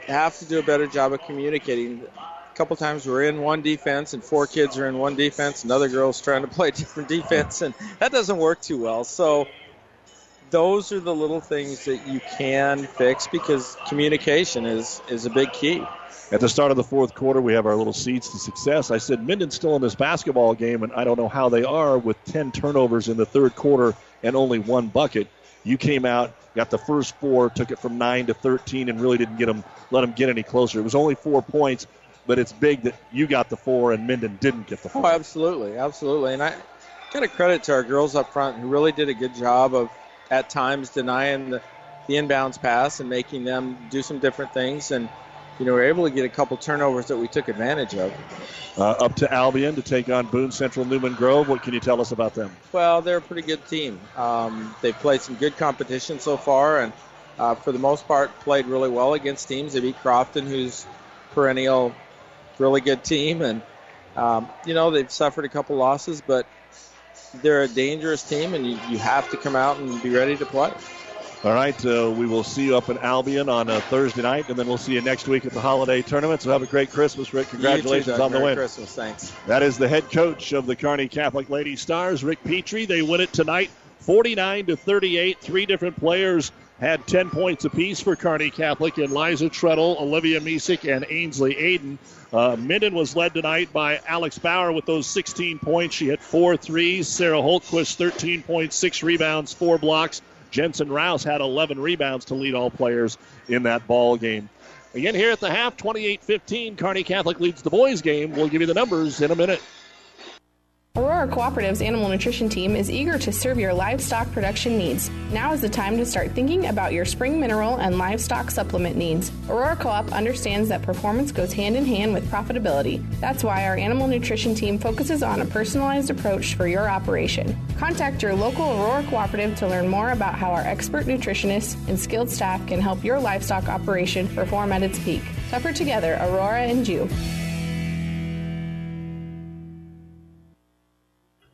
have to do a better job of communicating. A couple times we're in one defense and four kids are in one defense. Another girl's trying to play different defense, and that doesn't work too well. So those are the little things that you can fix, because communication is a big key. At the start of the fourth quarter, we have our little seeds to success. I said Minden's still in this basketball game, and I don't know how they are with 10 turnovers in the third quarter and only one bucket. You came out, got the first four, took it from 9 to 13, and really didn't let them get any closer. It was only 4 points, but it's big that you got the four and Minden didn't get the four. Oh, absolutely, absolutely. And I got a credit to our girls up front who really did a good job of, at times, denying the inbounds pass and making them do some different things. And you know, we were able to get a couple turnovers that we took advantage of. Up to Albion to take on Boone Central Newman Grove. What can you tell us about them? Well, they're a pretty good team. They've played some good competition so far, and for the most part played really well against teams. They beat Crofton, who's perennial really good team. And, you know, they've suffered a couple losses, but they're a dangerous team, and you have to come out and be ready to play. All right, we will see you up in Albion on Thursday night, and then we'll see you next week at the holiday tournament. So have a great Christmas, Rick. Congratulations on the win. Merry Christmas, thanks. That is the head coach of the Kearney Catholic Lady Stars, Rick Petrie. They win it tonight, 49-38. Three different players had 10 points apiece for Kearney Catholic, and Liza Treadle, Olivia Misek, and Ainsley Aiden. Minden was led tonight by Alex Bauer with those 16 points. She hit 4 threes. Sarah Holtquist, 13 points, 6 rebounds, 4 blocks. Jensen Rouse had 11 rebounds to lead all players in that ball game. Again, here at the half, 28-15, Kearney Catholic leads the boys game. We'll give you the numbers in a minute. Aurora Cooperative's Animal Nutrition Team is eager to serve your livestock production needs. Now is the time to start thinking about your spring mineral and livestock supplement needs. Aurora Co-op understands that performance goes hand in hand with profitability. That's why our Animal Nutrition Team focuses on a personalized approach for your operation. Contact your local Aurora Cooperative to learn more about how our expert nutritionists and skilled staff can help your livestock operation perform at its peak. Tougher together, Aurora and you.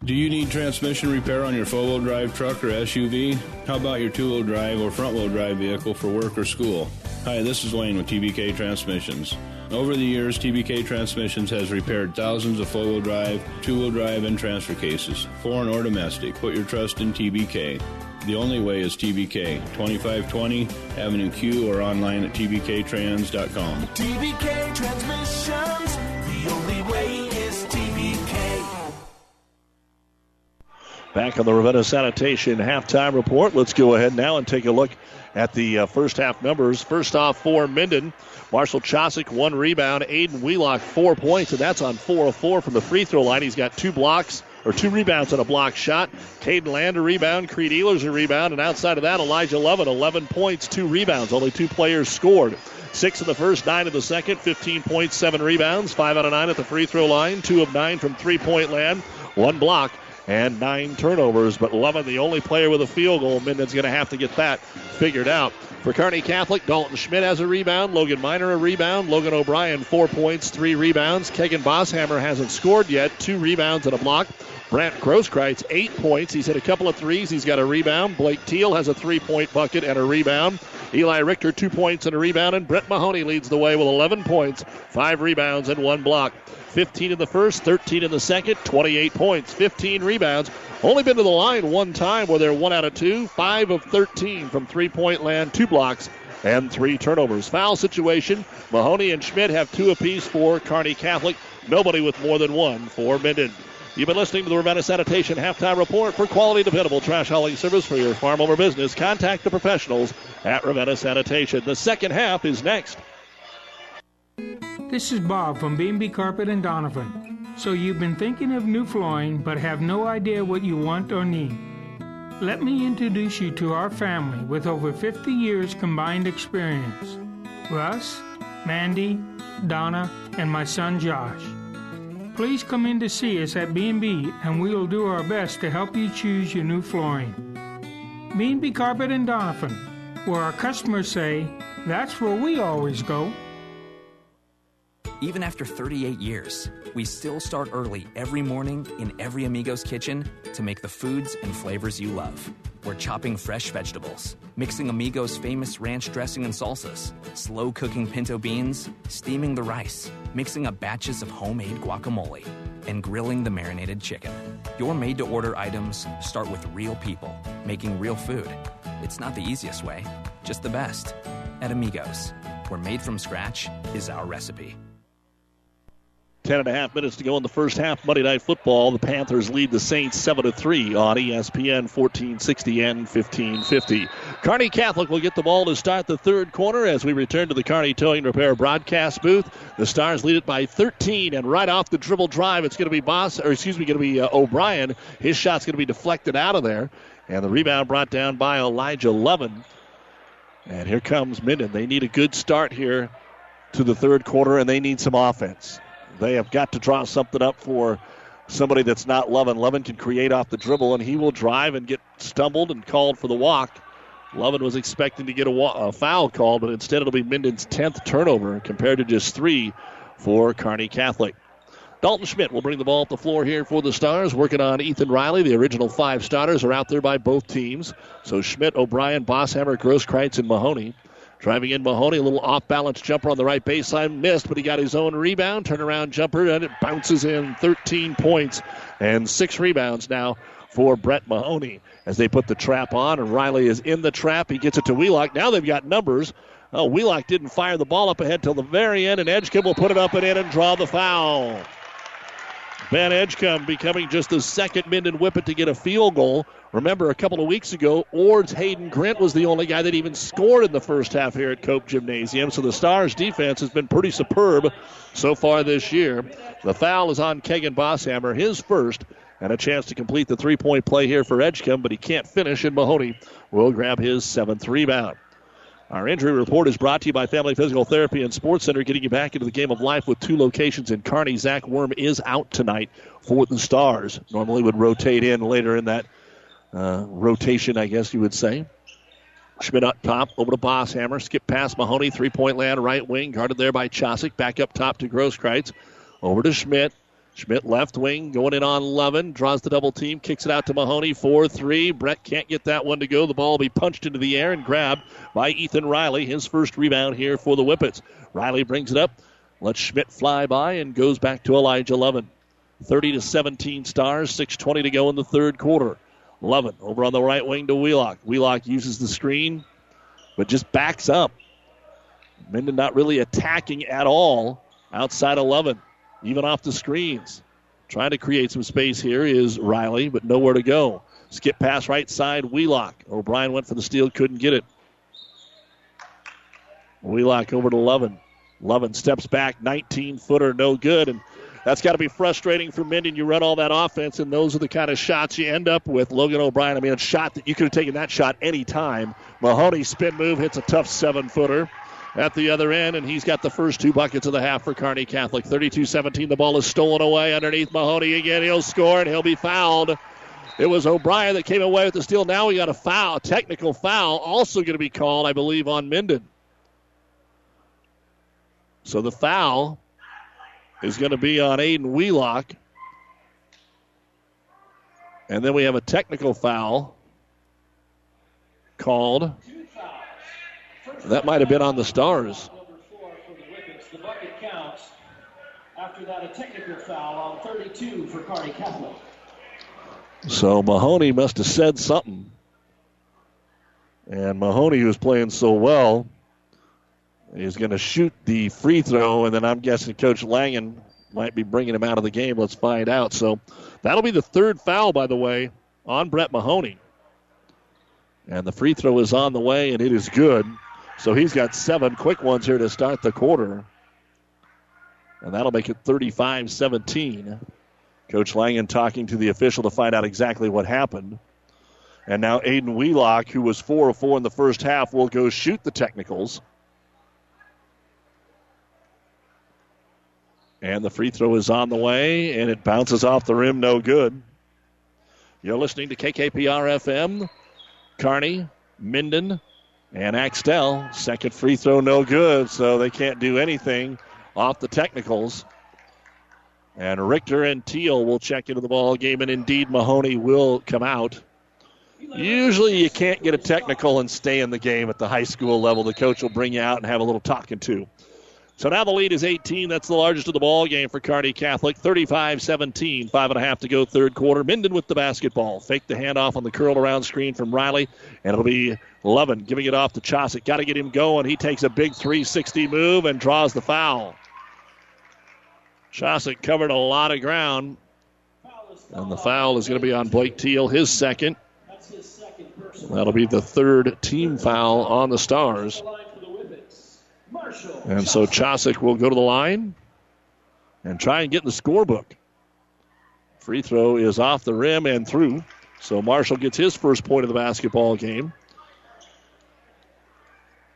Do you need transmission repair on your four-wheel drive truck or SUV? How about your two-wheel drive or front-wheel drive vehicle for work or school? Hi, this is Wayne with TBK Transmissions. Over the years, TBK Transmissions has repaired thousands of four-wheel drive, two-wheel drive, and transfer cases, foreign or domestic. Put your trust in TBK. The only way is TBK, 2520 Avenue Q, or online at tbktrans.com. TBK Transmissions, the only way is TBK. Back on the Ravenna Sanitation halftime report. Let's go ahead now and take a look at the first half numbers. First off for Minden, Marshall Chosik, 1 rebound. Aiden Wheelock, 4 points, and that's on 4 of 4 from the free throw line. He's got 2 blocks, or 2 rebounds on a block shot. Caden Land a rebound, Creed Ehlers a rebound, and outside of that, Elijah Lovin, 11 points, 2 rebounds. Only 2 players scored. 6 in the first, 9 in the second, 15 points, 7 rebounds, 5 out of 9 at the free throw line, 2 of 9 from three-point land, 1 block. And 9 turnovers, but Lovin, the only player with a field goal. Minden's going to have to get that figured out. For Kearney Catholic, Dalton Schmidt has a rebound. Logan Miner a rebound. Logan O'Brien, 4 points, 3 rebounds. Kegan Bosshammer hasn't scored yet, 2 rebounds and a block. Brant Grosskreutz, 8 points. He's hit a couple of threes. He's got a rebound. Blake Teal has a three-point bucket and a rebound. Eli Richter, 2 points and a rebound. And Brett Mahoney leads the way with 11 points, 5 rebounds, and 1 block. 15 in the first, 13 in the second, 28 points, 15 rebounds. Only been to the line 1 time where they're 1 out of 2, 5 of 13 from three-point land, 2 blocks, and 3 turnovers. Foul situation, Mahoney and Schmidt have 2 apiece for Kearney Catholic. Nobody with more than 1 for Minden. You've been listening to the Ravenna Sanitation Halftime Report. For quality, dependable trash hauling service for your farm or business, contact the professionals at Ravenna Sanitation. The second half is next. This is Bob from B&B Carpet and Donovan. So you've been thinking of new flooring but have no idea what you want or need. Let me introduce you to our family with over 50 years combined experience. Russ, Mandy, Donna, and my son Josh. Please come in to see us at B&B, and we will do our best to help you choose your new flooring. B&B Carpet in Donovan, where our customers say, that's where we always go. Even after 38 years, we still start early every morning in every Amigos kitchen to make the foods and flavors you love. We're chopping fresh vegetables, mixing Amigos' famous ranch dressing and salsas, slow cooking pinto beans, steaming the rice, mixing up batches of homemade guacamole, and grilling the marinated chicken. Your made-to-order items start with real people, making real food. It's not the easiest way, just the best. At Amigos, where made from scratch is our recipe. 10.5 minutes to go in the first half. Monday Night Football. The Panthers lead the Saints 7-3 on ESPN 1460 and 1550. Kearney Catholic will get the ball to start the third quarter as we return to the Kearney Towing Repair broadcast booth. The Stars lead it by 13, and right off the dribble drive, it's going to be O'Brien. His shot's going to be deflected out of there, and the rebound brought down by Elijah Levin. And here comes Minden. They need a good start here to the third quarter, and they need some offense. They have got to draw something up for somebody that's not Levin. Levin can create off the dribble, and he will drive and get stumbled and called for the walk. Levin was expecting to get a foul called, but instead it'll be Minden's 10th turnover compared to just 3 for Kearney Catholic. Dalton Schmidt will bring the ball up the floor here for the Stars, working on Ethan Riley. The original 5 starters are out there by both teams. So Schmidt, O'Brien, Bosshammer, Grosskreutz, and Mahoney. Driving in Mahoney, a little off-balance jumper on the right baseline. Missed, but he got his own rebound. Turnaround jumper, and it bounces in. 13 points and 6 rebounds now for Brett Mahoney as they put the trap on, and Riley is in the trap. He gets it to Wheelock. Now they've got numbers. Oh, Wheelock didn't fire the ball up ahead till the very end, and Edgecombe will put it up and in and draw the foul. Ben Edgecombe becoming just the second Minden Whippet to get a field goal. Remember, a couple of weeks ago, Ord's Hayden Grant was the only guy that even scored in the first half here at Cope Gymnasium, so the Stars' defense has been pretty superb so far this year. The foul is on Kegan Bosshammer, his first, and a chance to complete the three-point play here for Edgecombe, but he can't finish, and Mahoney will grab his 7th rebound. Our injury report is brought to you by Family Physical Therapy and Sports Center, getting you back into the game of life with 2 locations in Kearney. Zach Worm is out tonight for the Stars. Normally would rotate in later in that rotation, I guess you would say. Schmidt up top, over to Bosshammer, skip past Mahoney, three-point land, right wing, guarded there by Chosik, back up top to Grosskreutz, over to Schmidt. Schmidt left wing, going in on Levin, draws the double team, kicks it out to Mahoney, 4-3. Brett can't get that one to go. The ball will be punched into the air and grabbed by Ethan Riley, his first rebound here for the Whippets. Riley brings it up, lets Schmidt fly by, and goes back to Elijah Levin. 30-17 Stars, 6:20 to go in the third quarter. Levin over on the right wing to Wheelock. Wheelock uses the screen, but just backs up. Minden not really attacking at all outside of Levin, even off the screens. Trying to create some space here is Riley, but nowhere to go. Skip pass right side, Wheelock. O'Brien went for the steal, couldn't get it. Wheelock over to Levin. Levin steps back, 19-footer, no good, and that's got to be frustrating for Minden. You run all that offense, and those are the kind of shots you end up with. Logan O'Brien, a shot that you could have taken that shot any time. Mahoney spin move hits a tough 7-footer at the other end, and he's got the first 2 buckets of the half for Kearney Catholic. 32-17, the ball is stolen away underneath Mahoney again. He'll score, and he'll be fouled. It was O'Brien that came away with the steal. Now we got a foul, technical foul, also going to be called, I believe, on Minden. So the foul is going to be on Aiden Wheelock. And then we have a technical foul called. That might have been on the Stars. Number 4 for the Whippets. The bucket counts. After that, a technical foul on 32 for Kearney Catholic. So Mahoney must have said something. And Mahoney, who's playing so well, he's going to shoot the free throw, and then I'm guessing Coach Langen might be bringing him out of the game. Let's find out. So that'll be the 3rd foul, by the way, on Brett Mahoney. And the free throw is on the way, and it is good. So he's got 7 quick ones here to start the quarter. And that'll make it 35-17. Coach Langen talking to the official to find out exactly what happened. And now Aiden Wheelock, who was 4 of 4 in the first half, will go shoot the technicals. And the free throw is on the way, and it bounces off the rim, no good. You're listening to KKPR-FM, Kearney, Minden, and Axtell. Second free throw, no good, so they can't do anything off the technicals. And Richter and Teal will check into the ball game, and indeed Mahoney will come out. Usually you can't get a technical and stay in the game at the high school level. The coach will bring you out and have a little talking to. So now the lead is 18. That's the largest of the ball game for Kearney Catholic. 35-17, 5.5 to go, third quarter. Minden with the basketball. Fake the handoff on the curl-around screen from Riley, and it'll be Levin giving it off to Chosik. Got to get him going. He takes a big 360 move and draws the foul. Chosik covered a lot of ground, and the foul is going to be on Blake Teal, his second. That'll be the third team foul on the Stars. And so Chosik will go to the line and try and get in the scorebook. Free throw is off the rim and through. So Marshall gets his first point of the basketball game.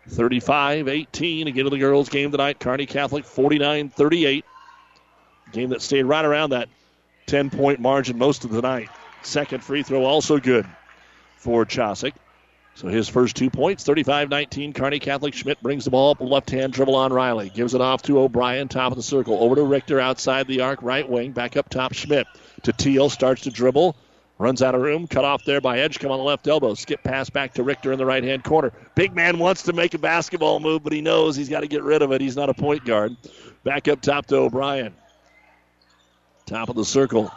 35-18 again in the girls' game tonight. Kearney Catholic 49-38. Game that stayed right around that 10-point margin most of the night. Second free throw also good for Chosik. So his first 2 points, 35-19, Kearney Catholic. Schmidt brings the ball up, left-hand dribble on Riley. Gives it off to O'Brien, top of the circle. Over to Richter, outside the arc, right wing. Back up top, Schmidt to Teal, starts to dribble. Runs out of room, cut off there by Edgecombe on the left elbow. Skip pass back to Richter in the right-hand corner. Big man wants to make a basketball move, but he knows he's got to get rid of it. He's not a point guard. Back up top to O'Brien. Top of the circle.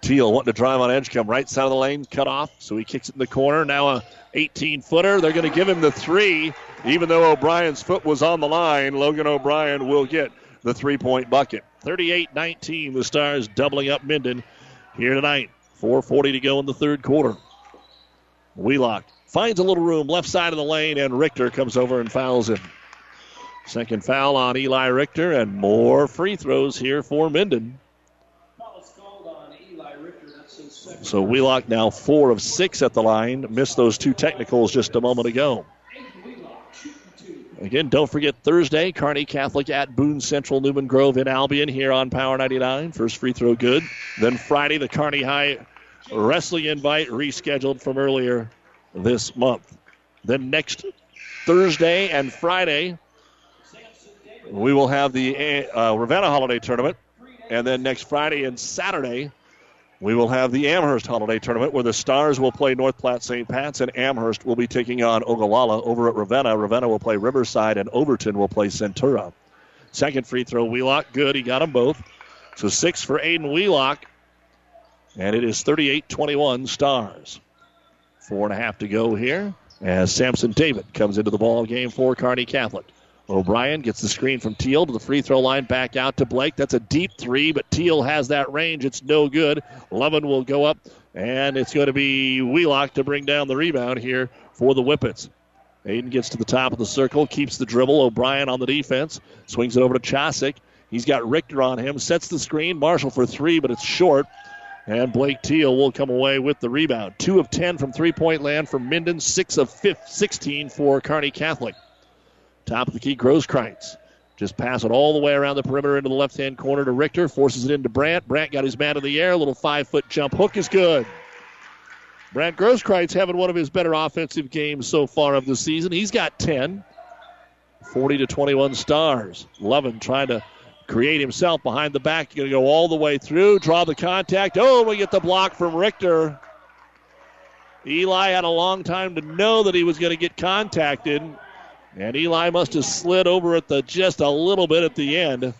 Teal wanting to drive on Edgecombe. Right side of the lane, cut off, so he kicks it in the corner. Now a 18-footer. They're going to give him the three. Even though O'Brien's foot was on the line, Logan O'Brien will get the three-point bucket. 38-19, the Stars doubling up Minden here tonight. 4:40 to go in the third quarter. Wheelock finds a little room, left side of the lane, and Richter comes over and fouls him. Second foul on Eli Richter, and more free throws here for Minden. So Wheelock now 4 of 6 at the line. Missed those two technicals just a moment ago. Again, don't forget Thursday, Kearney Catholic at Boone Central Newman Grove in Albion here on Power 99. First free throw good. Then Friday, the Kearney High wrestling invite rescheduled from earlier this month. Then next Thursday and Friday, we will have the Ravenna Holiday Tournament. And then next Friday and Saturday, we will have the Amherst Holiday Tournament where the Stars will play North Platte St. Pat's and Amherst will be taking on Ogallala over at Ravenna. Ravenna will play Riverside and Overton will play Centura. Second free throw, Wheelock, good. He got them both. So 6 for Aiden Wheelock. And it is 38-21 Stars. 4.5 to go here as Samson David comes into the ball game for Kearney Catholic. O'Brien gets the screen from Teal to the free throw line, back out to Blake. That's a deep three, but Teal has that range. It's no good. Levin will go up, and it's going to be Wheelock to bring down the rebound here for the Whippets. Aiden gets to the top of the circle, keeps the dribble. O'Brien on the defense, swings it over to Chosik. He's got Richter on him, sets the screen. Marshall for three, but it's short, and Blake Teal will come away with the rebound. 2 of 10 from three-point land for Minden, 6 of 16 for Kearney Catholic. Top of the key, Grosskreutz. Just pass it all the way around the perimeter into the left-hand corner to Richter. Forces it into Brandt. Brandt got his man in the air. A little 5-foot jump hook is good. Brandt Grosskreutz having one of his better offensive games so far of the season. He's got 10. 40-21 Stars. Levin trying to create himself behind the back. Going to go all the way through. Draw the contact. Oh, we get the block from Richter. Eli had a long time to know that he was going to get contacted. And Eli must have slid over at the just a little bit at the end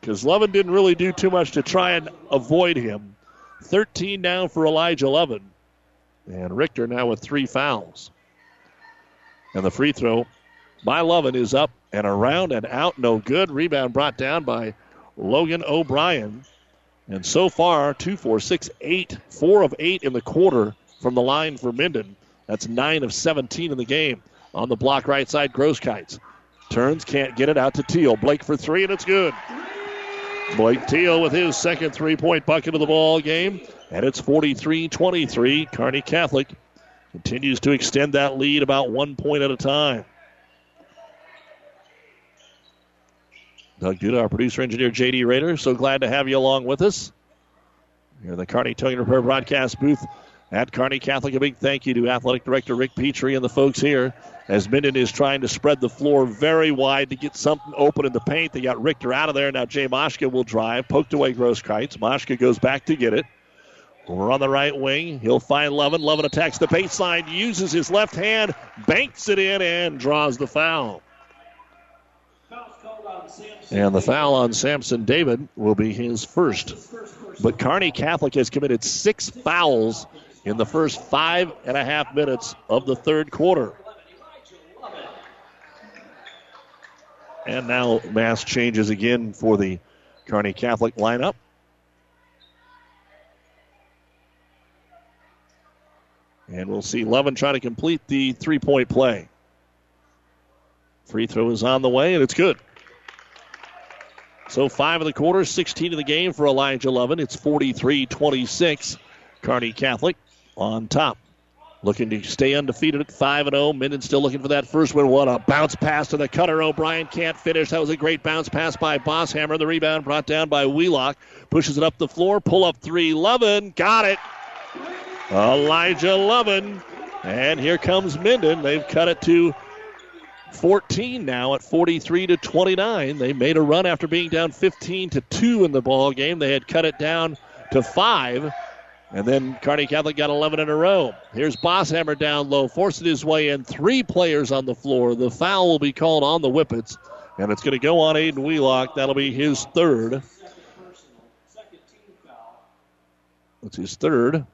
because Levin didn't really do too much to try and avoid him. 13 now for Elijah Levin. And Richter now with 3 fouls. And the free throw by Levin is up and around and out. No good. Rebound brought down by Logan O'Brien. And so far, 2, 4, 6, 8. 4 of 8 in the quarter from the line for Minden. That's 9 of 17 in the game. On the block right side, Grosskites. Turns, can't get it out to Teal. Blake for three, and it's good. Blake Teal with his second three-point bucket of the ball game. And it's 43-23. Kearney Catholic continues to extend that lead about 1 point at a time. Doug Duda, our producer engineer, J.D. Rader. So glad to have you along with us. Here in the Kearney Towing and Repair broadcast booth at Kearney Catholic. A big thank you to Athletic Director Rick Petrie and the folks here as Minden is trying to spread the floor very wide to get something open in the paint. They got Richter out of there. Now Jay Moshka will drive. Poked away Grosskreutz. Moshka goes back to get it. Over on the right wing, he'll find Levin. Levin attacks the baseline, uses his left hand, banks it in, and draws the foul. And the foul on Samson David will be his first. But Kearney Catholic has committed 6 fouls in the first 5.5 minutes of the third quarter. And now Mass changes again for the Kearney Catholic lineup. And we'll see Levin try to complete the three-point play. Free throw is on the way, and it's good. So 5 of the quarter, 16 of the game for Elijah Levin. It's 43-26. Kearney Catholic on top. Looking to stay undefeated at 5-0. Minden still looking for that first win. What a bounce pass to the cutter. O'Brien can't finish. That was a great bounce pass by Bosshammer. The rebound brought down by Wheelock. Pushes it up the floor. Pull up three. Levin got it. Elijah Levin, and here comes Minden. They've cut it to 14 now at 43-29. They made a run after being down 15-2 in the ball game. They had cut it down to 5, and then Kearney Catholic got 11 in a row. Here's Bosshammer down low, forcing his way in. 3 players on the floor. The foul will be called on the Whippets, and it's going to go on Aiden Wheelock. That'll be his third. That's his third.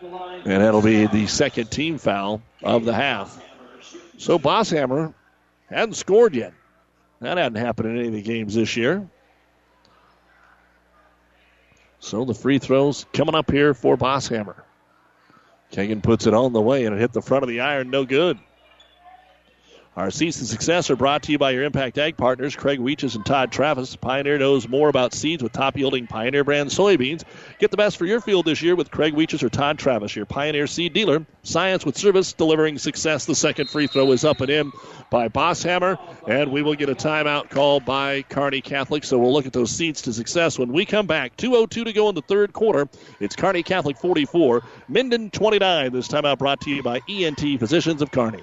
And that'll be the second team foul of the half. So Bosshammer hadn't scored yet. That hadn't happened in any of the games this year. So the free throws coming up here for Bosshammer. Kagan puts it on the way, and it hit the front of the iron. No good. Our seeds and success are brought to you by your Impact Ag partners, Craig Weeches and Todd Travis. Pioneer knows more about seeds with top-yielding Pioneer brand soybeans. Get the best for your field this year with Craig Weeches or Todd Travis, your Pioneer seed dealer. Science with service, delivering success. The second free throw is up and in by Bosshammer, and we will get a timeout call by Kearney Catholic. So we'll look at those seeds to success when we come back. 2:02 to go in the third quarter. It's Kearney Catholic 44, Minden 29. This timeout brought to you by ENT Physicians of Kearney.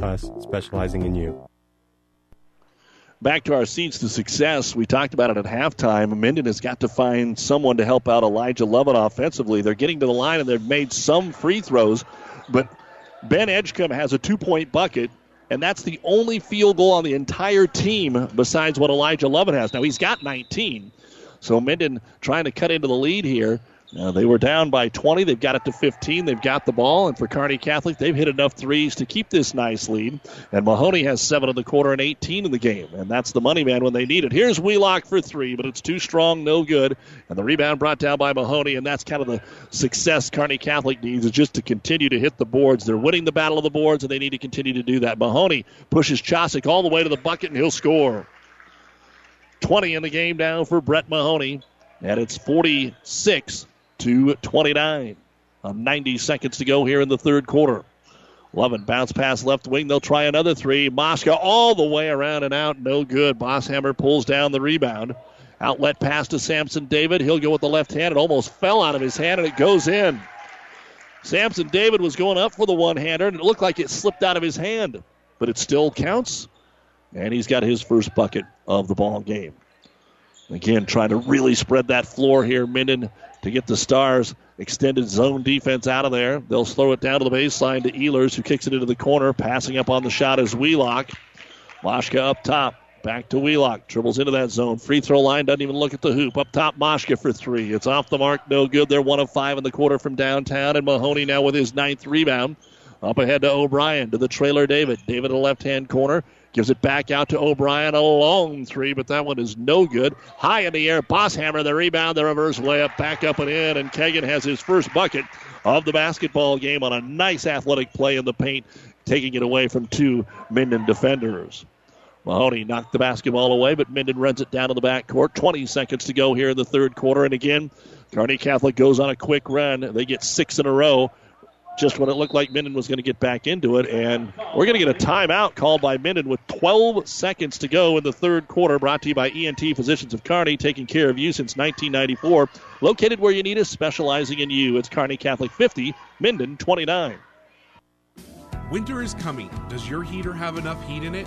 us, specializing in you. Back to our seeds to success. We talked about it at halftime. Minden has got to find someone to help out Elijah Levin offensively. They're getting to the line, and they've made some free throws, but Ben Edgecombe has a 2-point bucket, and that's the only field goal on the entire team besides what Elijah Levin has. Now, he's got 19, so Minden trying to cut into the lead here. Now they were down by 20. They've got it to 15. They've got the ball. And for Kearney Catholic, they've hit enough threes to keep this nice lead. And Mahoney has 7 in the quarter and 18 in the game. And that's the money man when they need it. Here's Wheelock for 3, but it's too strong, no good. And the rebound brought down by Mahoney. And that's kind of the success Kearney Catholic needs, is just to continue to hit the boards. They're winning the battle of the boards, and they need to continue to do that. Mahoney pushes Chosik all the way to the bucket, and he'll score. 20 in the game now for Brett Mahoney. And it's 46-29. 90 seconds to go here in the third quarter. Levin bounce pass left wing. They'll try another 3. Mosca all the way around and out. No good. Bosshammer pulls down the rebound. Outlet pass to Samson David. He'll go with the left hand. It almost fell out of his hand, and it goes in. Samson David was going up for the one-hander, and it looked like it slipped out of his hand. But it still counts, and he's got his first bucket of the ball game. Again, trying to really spread that floor here, Minden, to get the Stars' extended zone defense out of there. They'll slow it down to the baseline to Ehlers, who kicks it into the corner. Passing up on the shot is Wheelock. Moshka up top. Back to Wheelock. Dribbles into that zone. Free throw line. Doesn't even look at the hoop. Up top, Moshka for 3. It's off the mark. No good. They're 1 of 5 in the quarter from downtown. And Mahoney now with his 9th rebound. Up ahead to O'Brien. To the trailer, David. David in the left-hand corner. Gives it back out to O'Brien. A long three, but that one is no good. High in the air. Bosshammer, the rebound, the reverse layup, back up and in. And Kagan has his first bucket of the basketball game on a nice athletic play in the paint, taking it away from two Minden defenders. Mahoney knocked the basketball away, but Minden runs it down to the backcourt. 20 seconds to go here in the third quarter. And again, Kearney Catholic goes on a quick run. They get six in a row just when it looked like Minden was going to get back into it. And we're going to get a timeout called by Minden with 12 seconds to go in the third quarter. Brought to you by ENT Physicians of Kearney, taking care of you since 1994. Located where you need us, specializing in you. It's Kearney Catholic 50, Minden 29. Winter is coming. Does your heater have enough heat in it?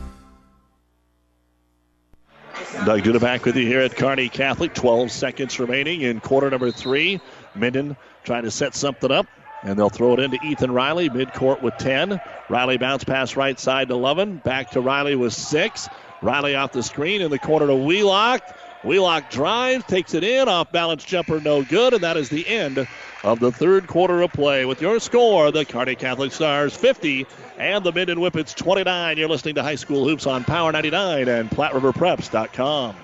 Doug Duda back with you here at Kearney Catholic. 12 seconds remaining in quarter number three. Minden trying to set something up, and they'll throw it into Ethan Riley, midcourt with 10. Riley bounce pass right side to Lovin. Back to Riley with 6. Riley off the screen in the corner to Wheelock. Wheelock drives, takes it in, off-balance jumper, no good, and that is the end of the third quarter of play. With your score, the Kearney Catholic Stars 50 and the Minden Whippets 29. You're listening to High School Hoops on Power 99 and PlatteRiverPreps.com.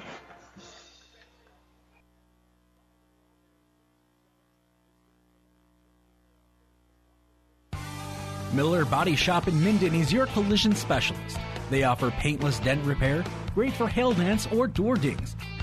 Miller Body Shop in Minden is your collision specialist. They offer paintless dent repair, great for hail dents or door dings,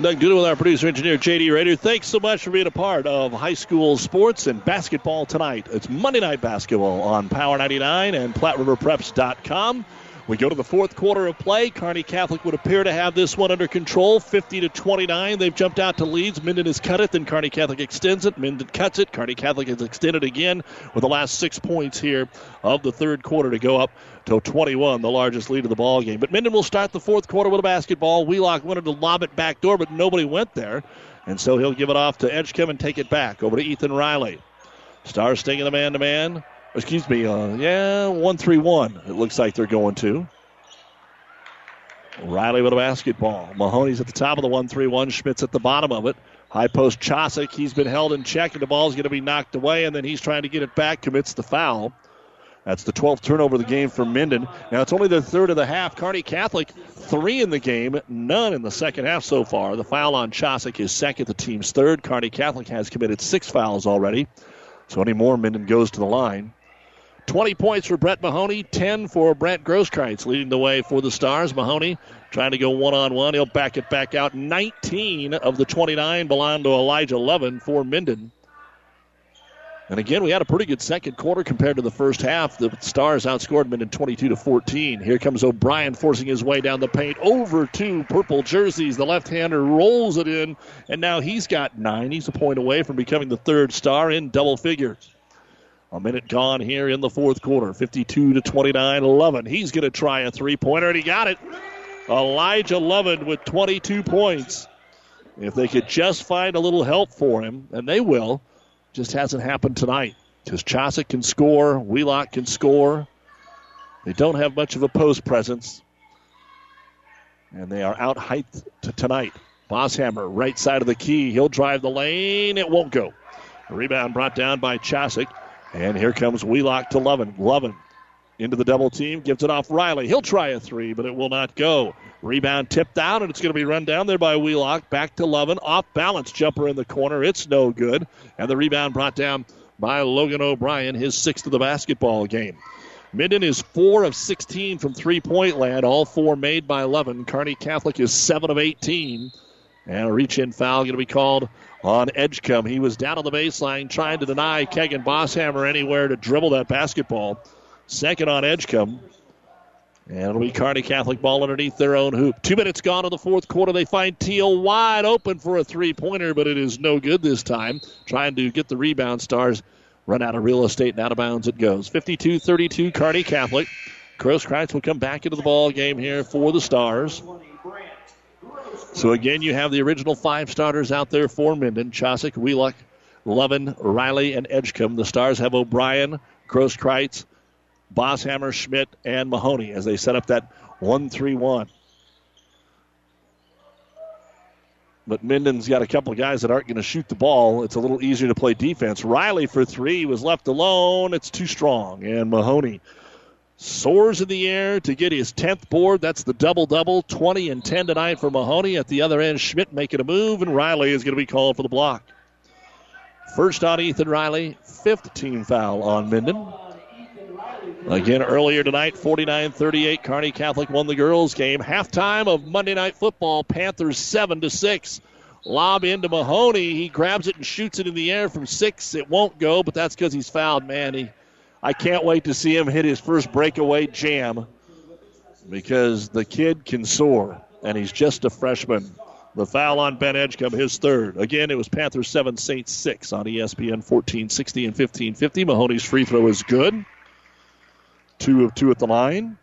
Doug Duda with our producer-engineer, J.D. Rader. Thanks so much for being a part of high school sports and basketball tonight. It's Monday Night Basketball on Power 99 and PlatteRiverPreps.com. We go to the fourth quarter of play. Kearney Catholic would appear to have this one under control, 50-29. They've jumped out to leads. Minden has cut it. Then Kearney Catholic extends it. Minden cuts it. Kearney Catholic has extended again with the last 6 points here of the third quarter to go up to 21, the largest lead of the ball game. But Minden will start the fourth quarter with a basketball. Wheelock wanted to lob it back door, but nobody went there. And so he'll give it off to Edgecombe and take it back over to Ethan Riley. Stars stinging the man-to-man. Excuse me, 1-3-1 it looks like they're going to. Riley with a basketball. Mahoney's at the top of the 1-3-1. Schmidt's at the bottom of it. High post Chosik. He's been held in check, and the ball's going to be knocked away, and then he's trying to get it back, commits the foul. That's the 12th turnover of the game for Minden. Now it's only the third of the half. Kearney Catholic, 3 in the game, none in the second half so far. The foul on Chosik is second, the team's third. Kearney Catholic has committed 6 fouls already. So any more, Minden goes to the line. 20 points for Brett Mahoney, 10 for Brent Grosskreitz, leading the way for the Stars. Mahoney trying to go one-on-one. He'll back it back out. 19 of the 29 belong to Elijah Lovin for Minden. And again, we had a pretty good second quarter compared to the first half. The Stars outscored Minden 22-14. Here comes O'Brien forcing his way down the paint over two purple jerseys. The left-hander rolls it in, and now he's got 9. He's a point away from becoming the third star in double figures. A minute gone here in the fourth quarter. 52-29, Lovin. He's going to try a three-pointer, and he got it. Elijah Lovin with 22 points. If they could just find a little help for him, and they will, just hasn't happened tonight. Because Chasset can score, Wheelock can score. They don't have much of a post presence. And they are out height tonight. Bosshammer, right side of the key. He'll drive the lane. It won't go. A rebound brought down by Chasset. And here comes Wheelock to Lovin. Lovin into the double team, gives it off Riley. He'll try a three, but it will not go. Rebound tipped out, and it's going to be run down there by Wheelock. Back to Lovin. Off balance jumper in the corner. It's no good. And the rebound brought down by Logan O'Brien, his sixth of the basketball game. Minden is 4 of 16 from three-point land, all four made by Lovin. Kearney Catholic is 7 of 18. And a reach-in foul going to be called on Edgecombe. He was down on the baseline trying to deny Kegan Bosshammer anywhere to dribble that basketball. Second on Edgecombe. And it'll be Kearney Catholic ball underneath their own hoop. 2 minutes gone in the fourth quarter. They find Teal wide open for a three-pointer, but it is no good this time. Trying to get the rebound, Stars run out of real estate, and out of bounds it goes. 52-32, Kearney Catholic. Grosskreutz will come back into the ball game here for the Stars. So again, you have the original five starters out there for Minden. Chasek, Wheelock, Lovin, Riley, and Edgecombe. The Stars have O'Brien, Grosskreutz, Bosshammer, Schmidt, and Mahoney as they set up that 1-3-1. But Minden's got a couple of guys that aren't going to shoot the ball. It's a little easier to play defense. Riley for three was left alone. It's too strong. And Mahoney soars in the air to get his 10th board. That's the double-double, 20 and 10 tonight for Mahoney. At the other end, Schmidt making a move, and Riley is going to be called for the block. First on Ethan Riley, fifth team foul on Minden. Again, earlier tonight, 49-38, Kearney Catholic won the girls' game. Halftime of Monday Night Football, Panthers 7-6. Lob into Mahoney. He grabs it and shoots it in the air from 6. It won't go, but that's because he's fouled, man. I can't wait to see him hit his first breakaway jam because the kid can soar, and he's just a freshman. The foul on Ben Edgecombe, his third. Again, it was Panthers 7, Saints 6 on ESPN 1460 and 1550. Mahoney's free throw is good. 2 of 2 at the line,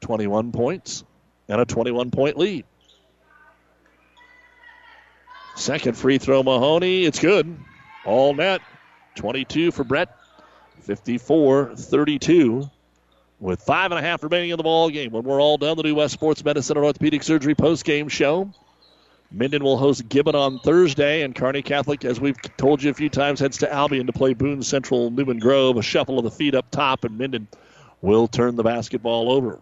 21 points, and a 21-point lead. Second free throw, Mahoney. It's good. All net, 22 for Brett, 54-32, with 5.5 remaining in the ball game. When we're all done, the New West Sports Medicine and Orthopedic Surgery postgame show. Minden will host Gibbon on Thursday, and Kearney Catholic, as we've told you a few times, heads to Albion to play Boone Central Newman Grove. A shuffle of the feet up top, and Minden will turn the basketball over.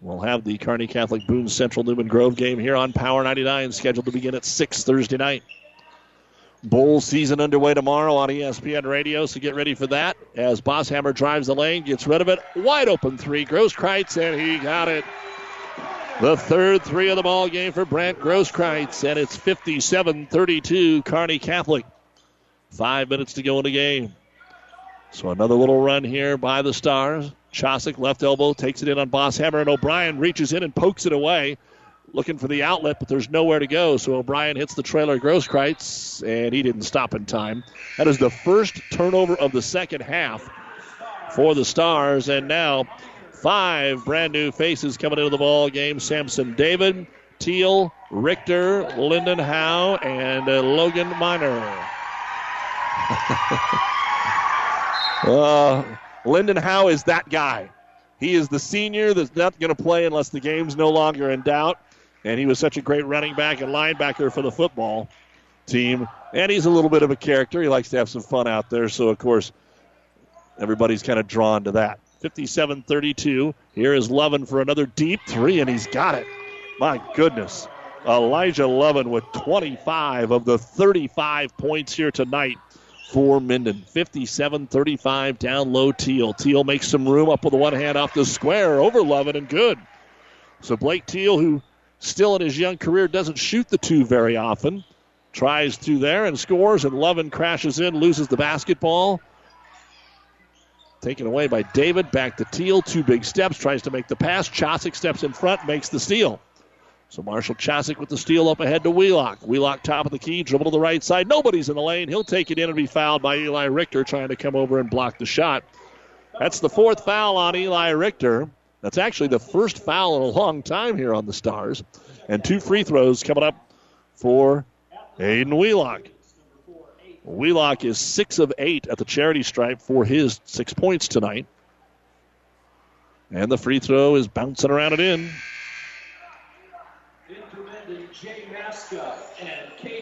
We'll have the Kearney Catholic Boone Central Newman Grove game here on Power 99, scheduled to begin at 6 Thursday night. Bowl season underway tomorrow on ESPN Radio, so get ready for that as Bosshammer drives the lane, gets rid of it. Wide open three, Grosskreutz, and he got it. The third three of the ball game for Brant Grosskreutz, and it's 57-32, Kearney Catholic. 5 minutes to go in the game. So another little run here by the Stars. Chasek, left elbow, takes it in on Bosshammer, and O'Brien reaches in and pokes it away, looking for the outlet, but there's nowhere to go. So O'Brien hits the trailer, Grosskreutz, and he didn't stop in time. That is the first turnover of the second half for the Stars, and now 5 brand-new faces coming into the ball game. Samson David, Teal, Richter, Lyndon Howe, and Logan Miner. Lyndon Howe is that guy. He is the senior that's not going to play unless the game's no longer in doubt, and he was such a great running back and linebacker for the football team, and he's a little bit of a character. He likes to have some fun out there, so, of course, everybody's kind of drawn to that. 57-32. Here is Lovin for another deep three, and he's got it. My goodness. Elijah Lovin with 25 of the 35 points here tonight for Minden. 57-35 down low, Teal. Teal makes some room up with the one hand off the square over Lovin, and good. So Blake Teal, who still in his young career doesn't shoot the two very often, tries through there and scores, and Lovin crashes in, loses the basketball. Taken away by David, back to Teal, two big steps, tries to make the pass. Chasek steps in front, makes the steal. So Marshall Chasik with the steal up ahead to Wheelock. Wheelock top of the key, dribble to the right side. Nobody's in the lane. He'll take it in and be fouled by Eli Richter trying to come over and block the shot. That's the fourth foul on Eli Richter. That's actually the first foul in a long time here on the Stars. And two free throws coming up for Aiden Wheelock. Wheelock is 6 of 8 at the charity stripe for his 6 points tonight. And the free throw is bouncing around and in.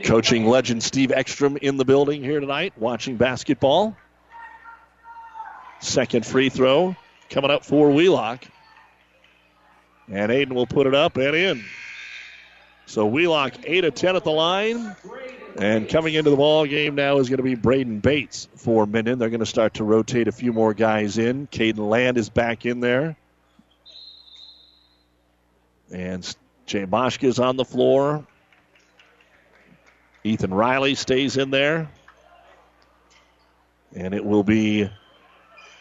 Coaching legend Steve Ekstrom in the building here tonight, watching basketball. Second free throw coming up for Wheelock. And Aiden will put it up and in. So Wheelock 8 of 10 at the line. And coming into the ball game now is going to be Braden Bates for Minden. They're going to start to rotate a few more guys in. Caden Land is back in there. And Jay Boschke is on the floor. Ethan Riley stays in there. And it will be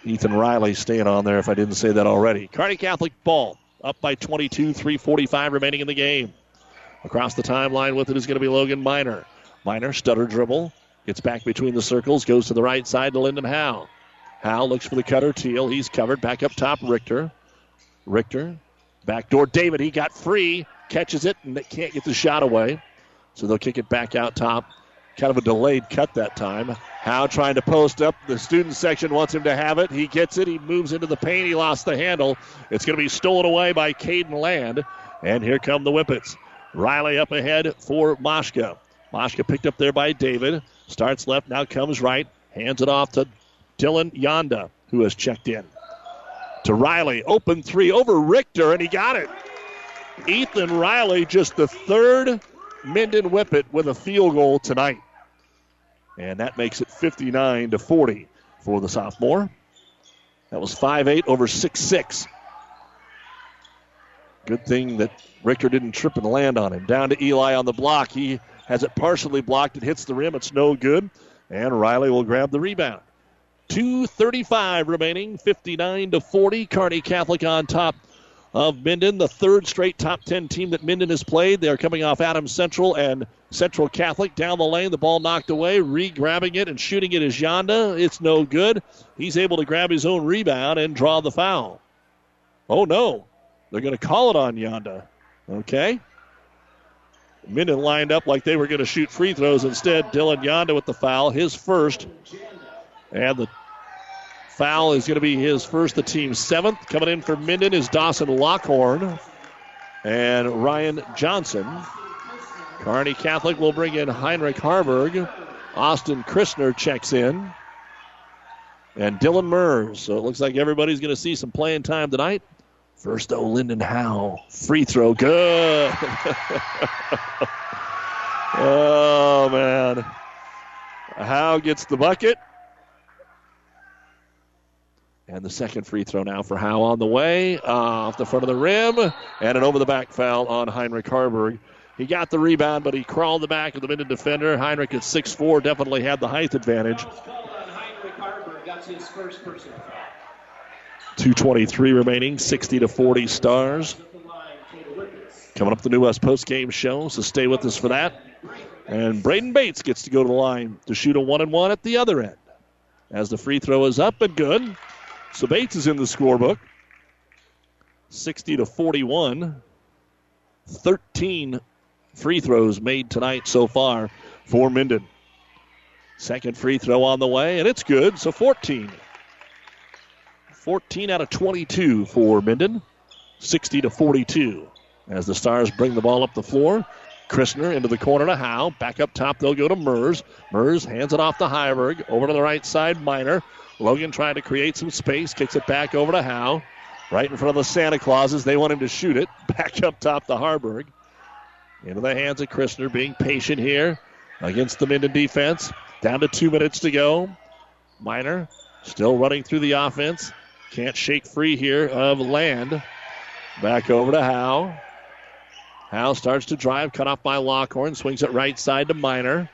Ethan Riley staying on there if I didn't say that already. Kearney Catholic ball up by 22, 3:45 remaining in the game. Across the timeline with it is going to be Logan Miner. Miner, stutter dribble, gets back between the circles, goes to the right side to Lyndon Howe. Howe looks for the cutter, Teal, he's covered, back up top, Richter. Richter, backdoor, David, he got free, catches it, and can't get the shot away. So they'll kick it back out top. Kind of a delayed cut that time. Howe trying to post up. The student section wants him to have it. He gets it. He moves into the paint. He lost the handle. It's going to be stolen away by Caden Land. And here come the Whippets. Riley up ahead for Moschke. Moschke picked up there by David. Starts left, now comes right. Hands it off to Dylan Yonda, who has checked in. To Riley, open three over Richter, and he got it. Ethan Riley, just the third Minden Whippet with a field goal tonight. And that makes it 59-40 for the sophomore. That was 5-8 over 6-6. Good thing that Richter didn't trip and land on him. Down to Eli on the block. He has it partially blocked. It hits the rim. It's no good. And Riley will grab the rebound. 2:35 remaining, 59-40. Kearney Catholic on top of Minden, the third straight top 10 team that Minden has played. They're coming off Adams Central and Central Catholic. Down the lane, the ball knocked away. Re-grabbing it and shooting it is Yonda. It's no good. He's able to grab his own rebound and draw the foul. Oh, no. They're going to call it on Yonda. Okay. Minden lined up like they were going to shoot free throws. Instead, Dylan Yonda with the foul, his first. And the foul is going to be his first, the team's seventh. Coming in for Minden is Dawson Lockhorn and Ryan Johnson. Kearney Catholic will bring in Heinrich Harburg. Austin Christner checks in. And Dylan Mers. So it looks like everybody's going to see some playing time tonight. First, though, Lyndon Howe. Free throw. Good. Oh, man. Howe gets the bucket. And the second free throw now for Howe on the way. Off the front of the rim. And an over-the-back foul on Heinrich Harburg. He got the rebound, but he crawled the back of the Minden defender. Heinrich at 6'4", definitely had the height advantage. Called on Heinrich Harburg. That's his first personal foul. 2:23 remaining, 60-40 Stars. Coming up the New West postgame show, so stay with us for that. And Braden Bates gets to go to the line to shoot a 1-and-1 at the other end. As the free throw is up and good. So Bates is in the scorebook. 60-41. 13 free throws made tonight so far for Minden. Second free throw on the way, and it's good, so 14. 14 out of 22 for Minden, 60-42. As the Stars bring the ball up the floor, Christner into the corner to Howe. Back up top, they'll go to Mers. Mers hands it off to Heiberg. Over to the right side, Miner. Logan trying to create some space, kicks it back over to Howe. Right in front of the Santa Clauses, they want him to shoot it. Back up top to Harburg. Into the hands of Christner, being patient here against the Minden defense. Down to 2 minutes to go. Miner still running through the offense. Can't shake free here of Land. Back over to Howe. Howe starts to drive. Cut off by Lockhorn. Swings it right side to Miner.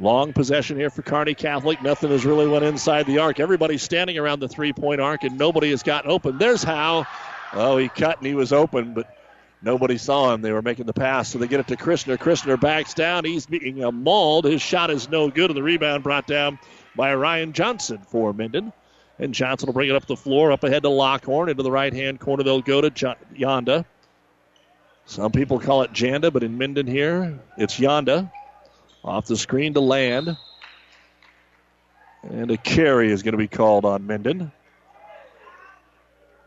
Long possession here for Kearney Catholic. Nothing has really went inside the arc. Everybody's standing around the three-point arc, and nobody has gotten open. There's Howe. Oh, he cut, and he was open, but Nobody saw him. They were making the pass, so they get it to Christner. Christner backs down. He's being mauled. His shot is no good, and the rebound brought down by Ryan Johnson for Minden. And Johnson will bring it up the floor, up ahead to Lockhorn. Into the right-hand corner, they'll go to Yonda. Some people call it Janda, but in Minden here, it's Yonda. Off the screen to Land. And a carry is going to be called on Minden.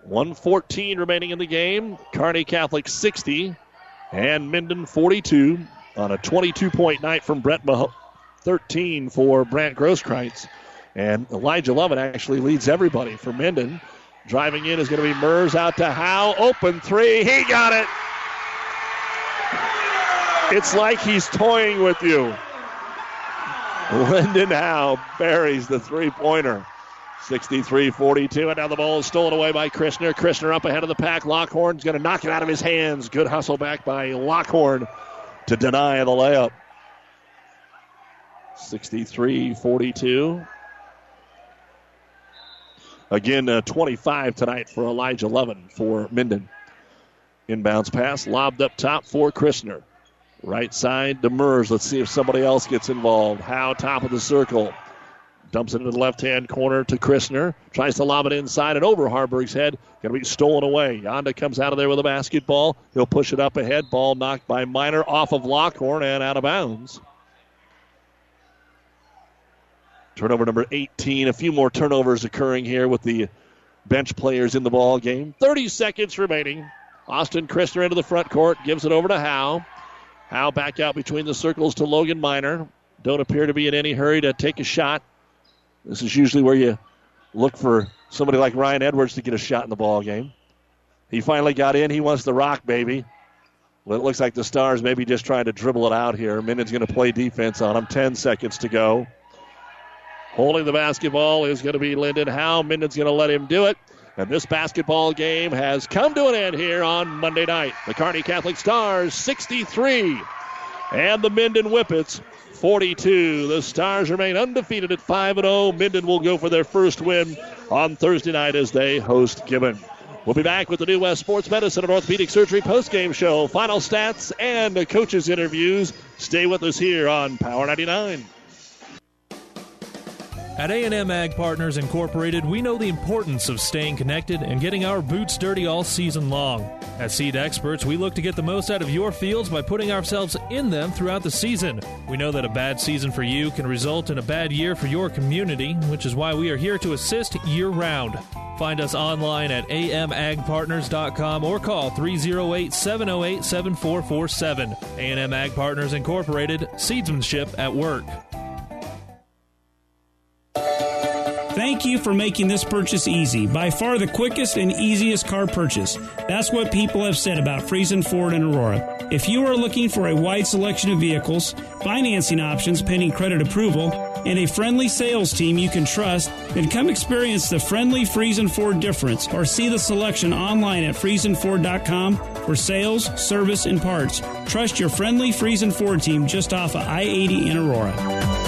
1:14 remaining in the game. Kearney Catholic 60 and Minden 42 on a 22-point night from Brett Mahone. 13 for Brant Grosskreutz. And Elijah Lovett actually leads everybody for Minden. Driving in is going to be Mers out to Howe. Open three. He got it. It's like he's toying with you. Lyndon Howe buries the three-pointer. 63-42, and now the ball is stolen away by Christner. Christner up ahead of the pack. Lockhorn's going to knock it out of his hands. Good hustle back by Lockhorn to deny the layup. 63-42. Again, 25 tonight for Elijah Levin for Minden. Inbounds pass, lobbed up top for Christner. Right side to Mers. Let's see if somebody else gets involved. Howe, top of the circle. Dumps it into the left-hand corner to Christner. Tries to lob it inside and over Harburg's head. Going to be stolen away. Yonda comes out of there with a basketball. He'll push it up ahead. Ball knocked by Minor off of Lockhorn and out of bounds. Turnover number 18. A few more turnovers occurring here with the bench players in the ball game. 30 seconds remaining. Austin Christner into the front court. Gives it over to Howe. Howe back out between the circles to Logan Minor. Don't appear to be in any hurry to take a shot. This is usually where you look for somebody like Ryan Edwards to get a shot in the ball game. He finally got in. He wants the rock, baby. Well, it looks like the Stars maybe just trying to dribble it out here. Minden's going to play defense on him. 10 seconds to go. Holding the basketball is going to be Lyndon Howe. Minden's going to let him do it. And this basketball game has come to an end here on Monday night. The Kearney Catholic Stars 63. And the Minden Whippets 42. The Stars remain undefeated at 5-0. Minden will go for their first win on Thursday night as they host Gibbon. We'll be back with the New West Sports Medicine and Orthopedic Surgery postgame show, final stats, and coaches' interviews. Stay with us here on Power 99. At A&M Ag Partners Incorporated, we know the importance of staying connected and getting our boots dirty all season long. As seed experts, we look to get the most out of your fields by putting ourselves in them throughout the season. We know that a bad season for you can result in a bad year for your community, which is why we are here to assist year-round. Find us online at amagpartners.com or call 308-708-7447. A&M Ag Partners Incorporated, seedsmanship at work. Thank you for making this purchase easy. By far the quickest and easiest car purchase. That's what people have said about Friesen Ford and Aurora. If you are looking for a wide selection of vehicles, financing options pending credit approval, and a friendly sales team you can trust, then come experience the friendly Friesen Ford difference or see the selection online at FriesenFord.com for sales, service, and parts. Trust your friendly Friesen Ford team just off of I-80 in Aurora.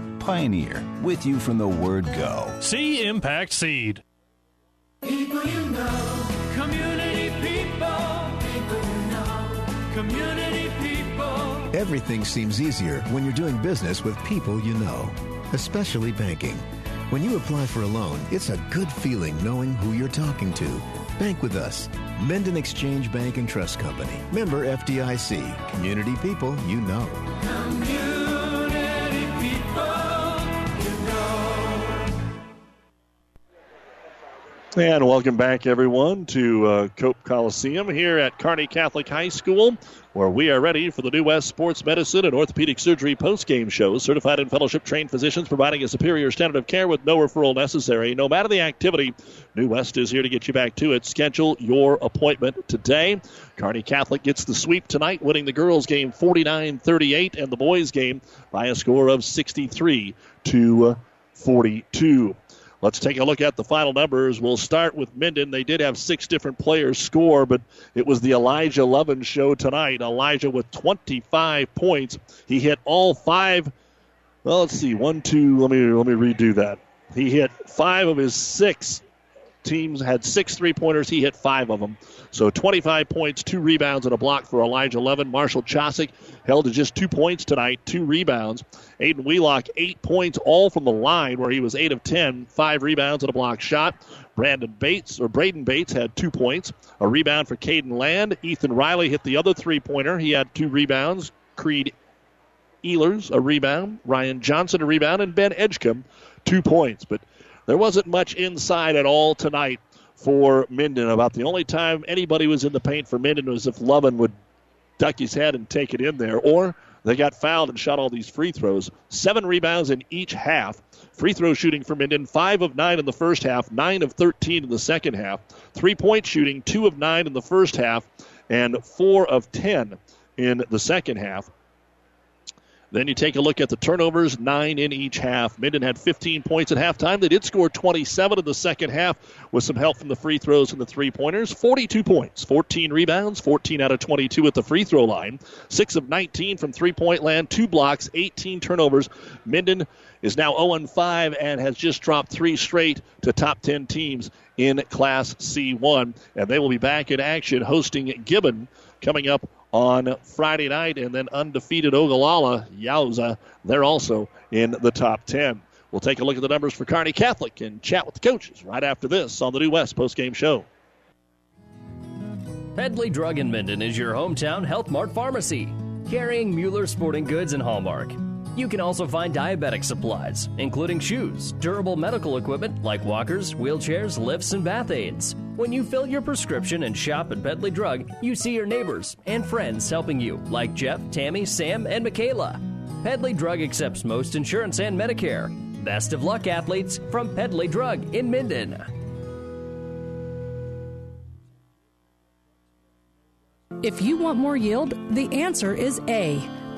Pioneer, with you from the word go. See Impact Seed. People you know, community people. Everything seems easier when you're doing business with people you know, especially banking. When you apply for a loan, it's a good feeling knowing who you're talking to. Bank with us. Mendon Exchange Bank and Trust Company. Member FDIC. Community people you know. Community people. And welcome back, everyone, to Cope Coliseum here at Kearney Catholic High School, where we are ready for the New West Sports Medicine and Orthopedic Surgery postgame show. Certified and fellowship-trained physicians providing a superior standard of care with no referral necessary. No matter the activity, New West is here to get you back to it. Schedule your appointment today. Kearney Catholic gets the sweep tonight, winning the girls' game 49-38 and the boys' game by a score of 63-42. Let's take a look at the final numbers. We'll start with Minden. They did have six different players score, but it was the Elijah Lovin show tonight. Elijah with 25 points. He hit all five. Well, let's see. Let me redo that. He hit five of his six. Teams had 6 3-pointers. He hit five of them. So 25 points, 2 rebounds, and a block for Elijah Levin. Marshall Chosik held to just 2 points tonight, 2 rebounds. Aiden Wheelock, 8 points, all from the line, where he was 8 of 10, 5 rebounds and a block shot. Braden Bates had 2 points, a rebound for Caden Land. Ethan Riley hit the other 3-pointer. He had 2 rebounds. Creed Ehlers, a rebound. Ryan Johnson, a rebound. And Ben Edgecombe, 2 points. But there wasn't much inside at all tonight for Minden. About the only time anybody was in the paint for Minden was if Lovin would duck his head and take it in there, or they got fouled and shot all these free throws. 7 rebounds in each half. Free throw shooting for Minden, 5 of 9 in the first half, 9 of 13 in the second half. 3-point shooting, 2 of 9 in the first half, and 4 of 10 in the second half. Then you take a look at the turnovers, 9 in each half. Minden had 15 points at halftime. They did score 27 in the second half with some help from the free throws and the three-pointers. 42 points, 14 rebounds, 14 out of 22 at the free throw line. 6 of 19 from three-point land, 2 blocks, 18 turnovers. Minden is now 0-5 and has just dropped 3 straight to top 10 teams in Class C1. And they will be back in action hosting Gibbon coming up on Friday night, and then undefeated Ogallala, Yowza, they're also in the top 10. We'll take a look at the numbers for Kearney Catholic and chat with the coaches right after this on the New West postgame show. Pedley Drug in Minden is your hometown Health Mart pharmacy, carrying Mueller Sporting Goods and Hallmark. You can also find diabetic supplies, including shoes, durable medical equipment like walkers, wheelchairs, lifts, and bath aids. When you fill your prescription and shop at Pedley Drug, you see your neighbors and friends helping you, like Jeff, Tammy, Sam, and Michaela. Pedley Drug accepts most insurance and Medicare. Best of luck, athletes, from Pedley Drug in Minden. If you want more yield, the answer is A.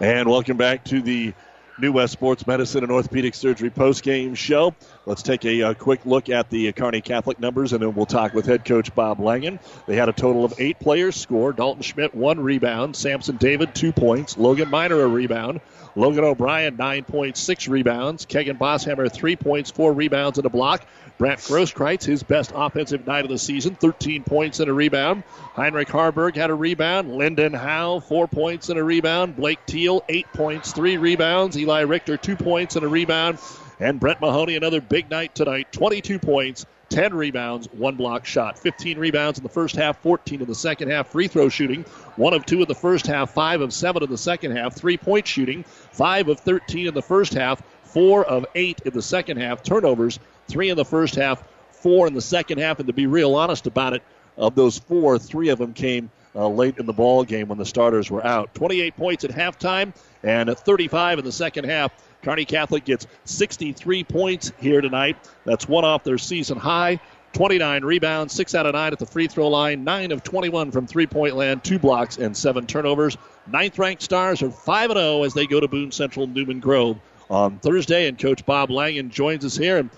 And welcome back to the New West Sports Medicine and Orthopedic Surgery postgame show. Let's take a quick look at the Kearney Catholic numbers, and then we'll talk with head coach Bob Langen. They had a total of 8 players score. Dalton Schmidt, 1 rebound. Samson David, 2 points. Logan Miner, a rebound. Logan O'Brien, 9.6 rebounds. Kegan Bosshammer, 3 points, 4 rebounds, and a block. Brant Grosskreutz, his best offensive night of the season, 13 points and a rebound. Heinrich Harburg had a rebound. Lyndon Howe, 4 points and a rebound. Blake Teal, 8 points, 3 rebounds. Eli Richter, 2 points and a rebound. And Brett Mahoney, another big night tonight, 22 points, 10 rebounds, one block shot. 15 rebounds in the first half, 14 in the second half. Free throw shooting, 1 of 2 in the first half, 5 of 7 in the second half. Three-point shooting, 5 of 13 in the first half, 4 of 8 in the second half. Turnovers, 3 in the first half, 4 in the second half. And to be real honest about it, of those 4, 3 of them came late in the ball game when the starters were out. 28 points at halftime and 35 in the second half. Kearney Catholic gets 63 points here tonight. That's one off their season high. 29 rebounds, 6 out of 9 at the free throw line, 9 of 21 from three-point land, 2 blocks and 7 turnovers. Ninth-ranked Stars are 5-0 as they go to Boone Central Newman Grove on Thursday, and Coach Bob Langen joins us here. And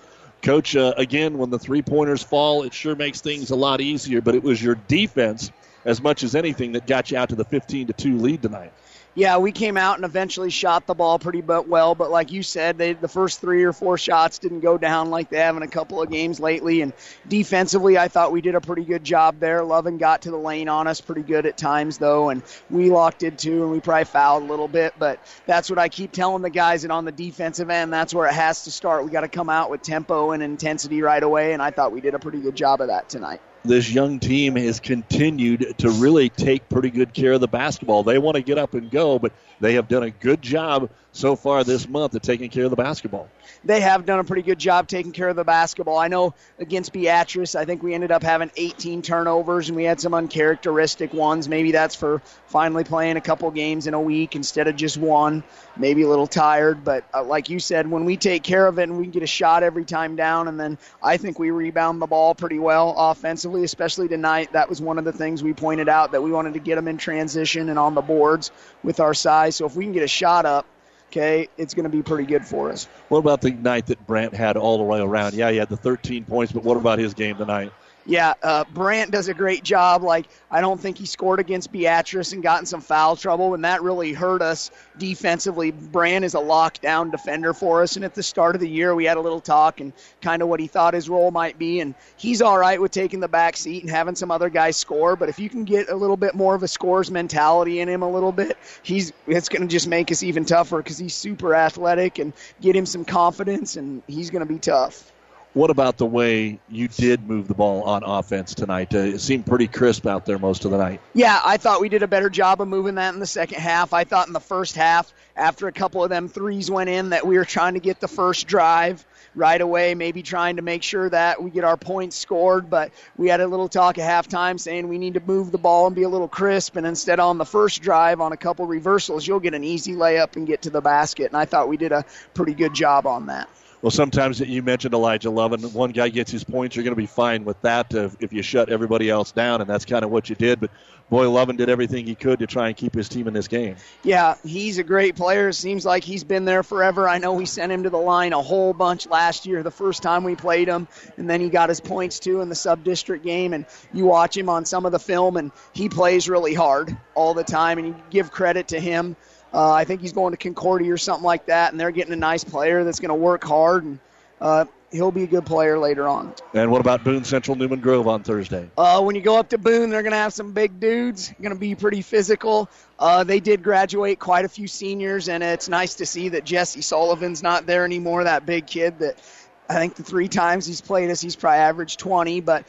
Coach, again, when the three-pointers fall, it sure makes things a lot easier, but it was your defense as much as anything that got you out to the 15-2 lead tonight. Yeah, we came out and eventually shot the ball pretty well, but like you said, the first 3 or 4 shots didn't go down like they have in a couple of games lately, and defensively I thought we did a pretty good job there. Lovin got to the lane on us pretty good at times, though, and we locked it too, and we probably fouled a little bit, but that's what I keep telling the guys, that on the defensive end, that's where it has to start. We got to come out with tempo and intensity right away, and I thought we did a pretty good job of that tonight. This young team has continued to really take pretty good care of the basketball. They want to get up and go, but they have done a good job so far this month of taking care of the basketball. They have done a pretty good job taking care of the basketball. I know against Beatrice, I think we ended up having 18 turnovers, and we had some uncharacteristic ones. Maybe that's for finally playing a couple games in a week instead of just one. Maybe a little tired, but like you said, when we take care of it and we get a shot every time down, and then I think we rebound the ball pretty well offensively, especially tonight. That was one of the things we pointed out, that we wanted to get them in transition and on the boards with our size. So if we can get a shot up, okay, it's going to be pretty good for us. What about the night that Brandt had all the way around? Yeah, he had the 13 points, but what about his game tonight? Yeah, Brandt does a great job. Like, I don't think he scored against Beatrice and got in some foul trouble, and that really hurt us defensively. Brandt is a lockdown defender for us, and at the start of the year we had a little talk and kind of what he thought his role might be, and he's all right with taking the back seat and having some other guys score, but if you can get a little bit more of a scorer's mentality in him a little bit, it's going to just make us even tougher, because he's super athletic, and get him some confidence, and he's going to be tough. What about the way you did move the ball on offense tonight? It seemed pretty crisp out there most of the night. Yeah, I thought we did a better job of moving that in the second half. I thought in the first half, after a couple of them threes went in, that we were trying to get the first drive right away, maybe trying to make sure that we get our points scored, but we had a little talk at halftime saying we need to move the ball and be a little crisp, and instead on the first drive, on a couple reversals, you'll get an easy layup and get to the basket, and I thought we did a pretty good job on that. Well, sometimes you mentioned Elijah Lovin. One guy gets his points, you're going to be fine with that if you shut everybody else down, and that's kind of what you did. But, boy, Lovin did everything he could to try and keep his team in this game. Yeah, he's a great player. It seems like he's been there forever. I know we sent him to the line a whole bunch last year, the first time we played him, and then he got his points, too, in the sub-district game. And you watch him on some of the film, and he plays really hard all the time, and you give credit to him. I think he's going to Concordia or something like that, and they're getting a nice player that's going to work hard, and he'll be a good player later on. And what about Boone Central Newman Grove on Thursday? When you go up to Boone, they're going to have some big dudes, going to be pretty physical. They did graduate quite a few seniors, and it's nice to see that Jesse Sullivan's not there anymore, that big kid that I think the 3 times he's played us, he's probably averaged 20, but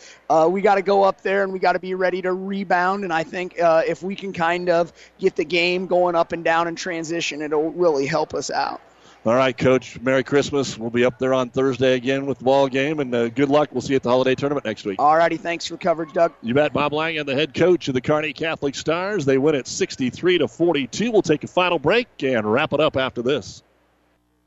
we got to go up there and we got to be ready to rebound, and I think if we can kind of get the game going up and down in transition, it'll really help us out. All right, Coach, Merry Christmas. We'll be up there on Thursday again with the ball game, and good luck. We'll see you at the holiday tournament next week. All righty, thanks for coverage, Doug. You bet. Bob Langen, the head coach of the Kearney Catholic Stars. They win at 63-42. We'll take a final break and wrap it up after this.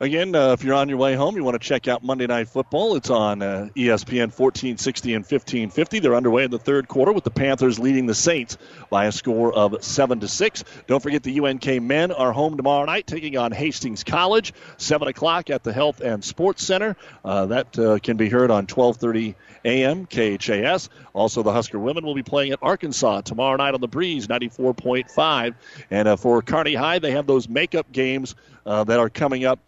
Again, if you're on your way home, you want to check out Monday Night Football. It's on ESPN 1460 and 1550. They're underway in the third quarter with the Panthers leading the Saints by a score of 7-6. Don't forget the UNK men are home tomorrow night taking on Hastings College, 7 o'clock at the Health and Sports Center. That can be heard on 1230 a.m. KHAS. Also, the Husker women will be playing at Arkansas tomorrow night on the Breeze, 94.5. And for Kearney High, they have those makeup games that are coming up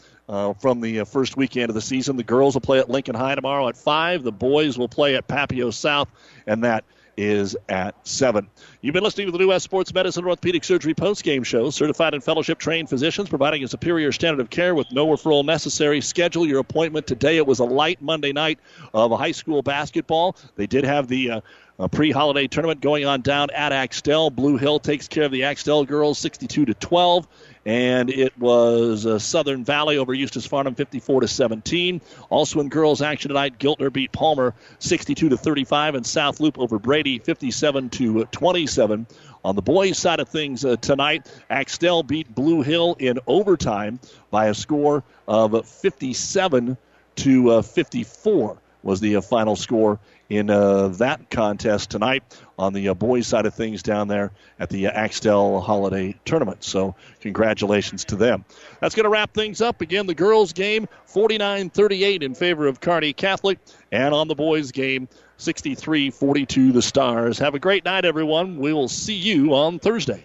from the first weekend of the season. The girls will play at Lincoln High tomorrow at 5. The boys will play at Papio South, and that is at 7. You've been listening to the New West Sports Medicine and Orthopedic Surgery postgame show. Certified and fellowship-trained physicians providing a superior standard of care with no referral necessary. Schedule your appointment today. It was a light Monday night of high school basketball. They did have the a pre-holiday tournament going on down at Axtell. Blue Hill takes care of the Axtell girls 62-12, and it was Southern Valley over Eustis-Farnham 54-17. Also in girls action tonight, Giltner beat Palmer 62-35, and South Loop over Brady 57-27. On the boys' side of things tonight, Axtell beat Blue Hill in overtime by a score of 57-54 was the final score in that contest tonight on the boys' side of things down there at the Axtell Holiday Tournament. So congratulations to them. That's going to wrap things up. Again, the girls' game, 49-38 in favor of Kearney Catholic. And on the boys' game, 63-42 the Stars. Have a great night, everyone. We will see you on Thursday.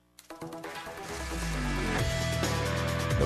The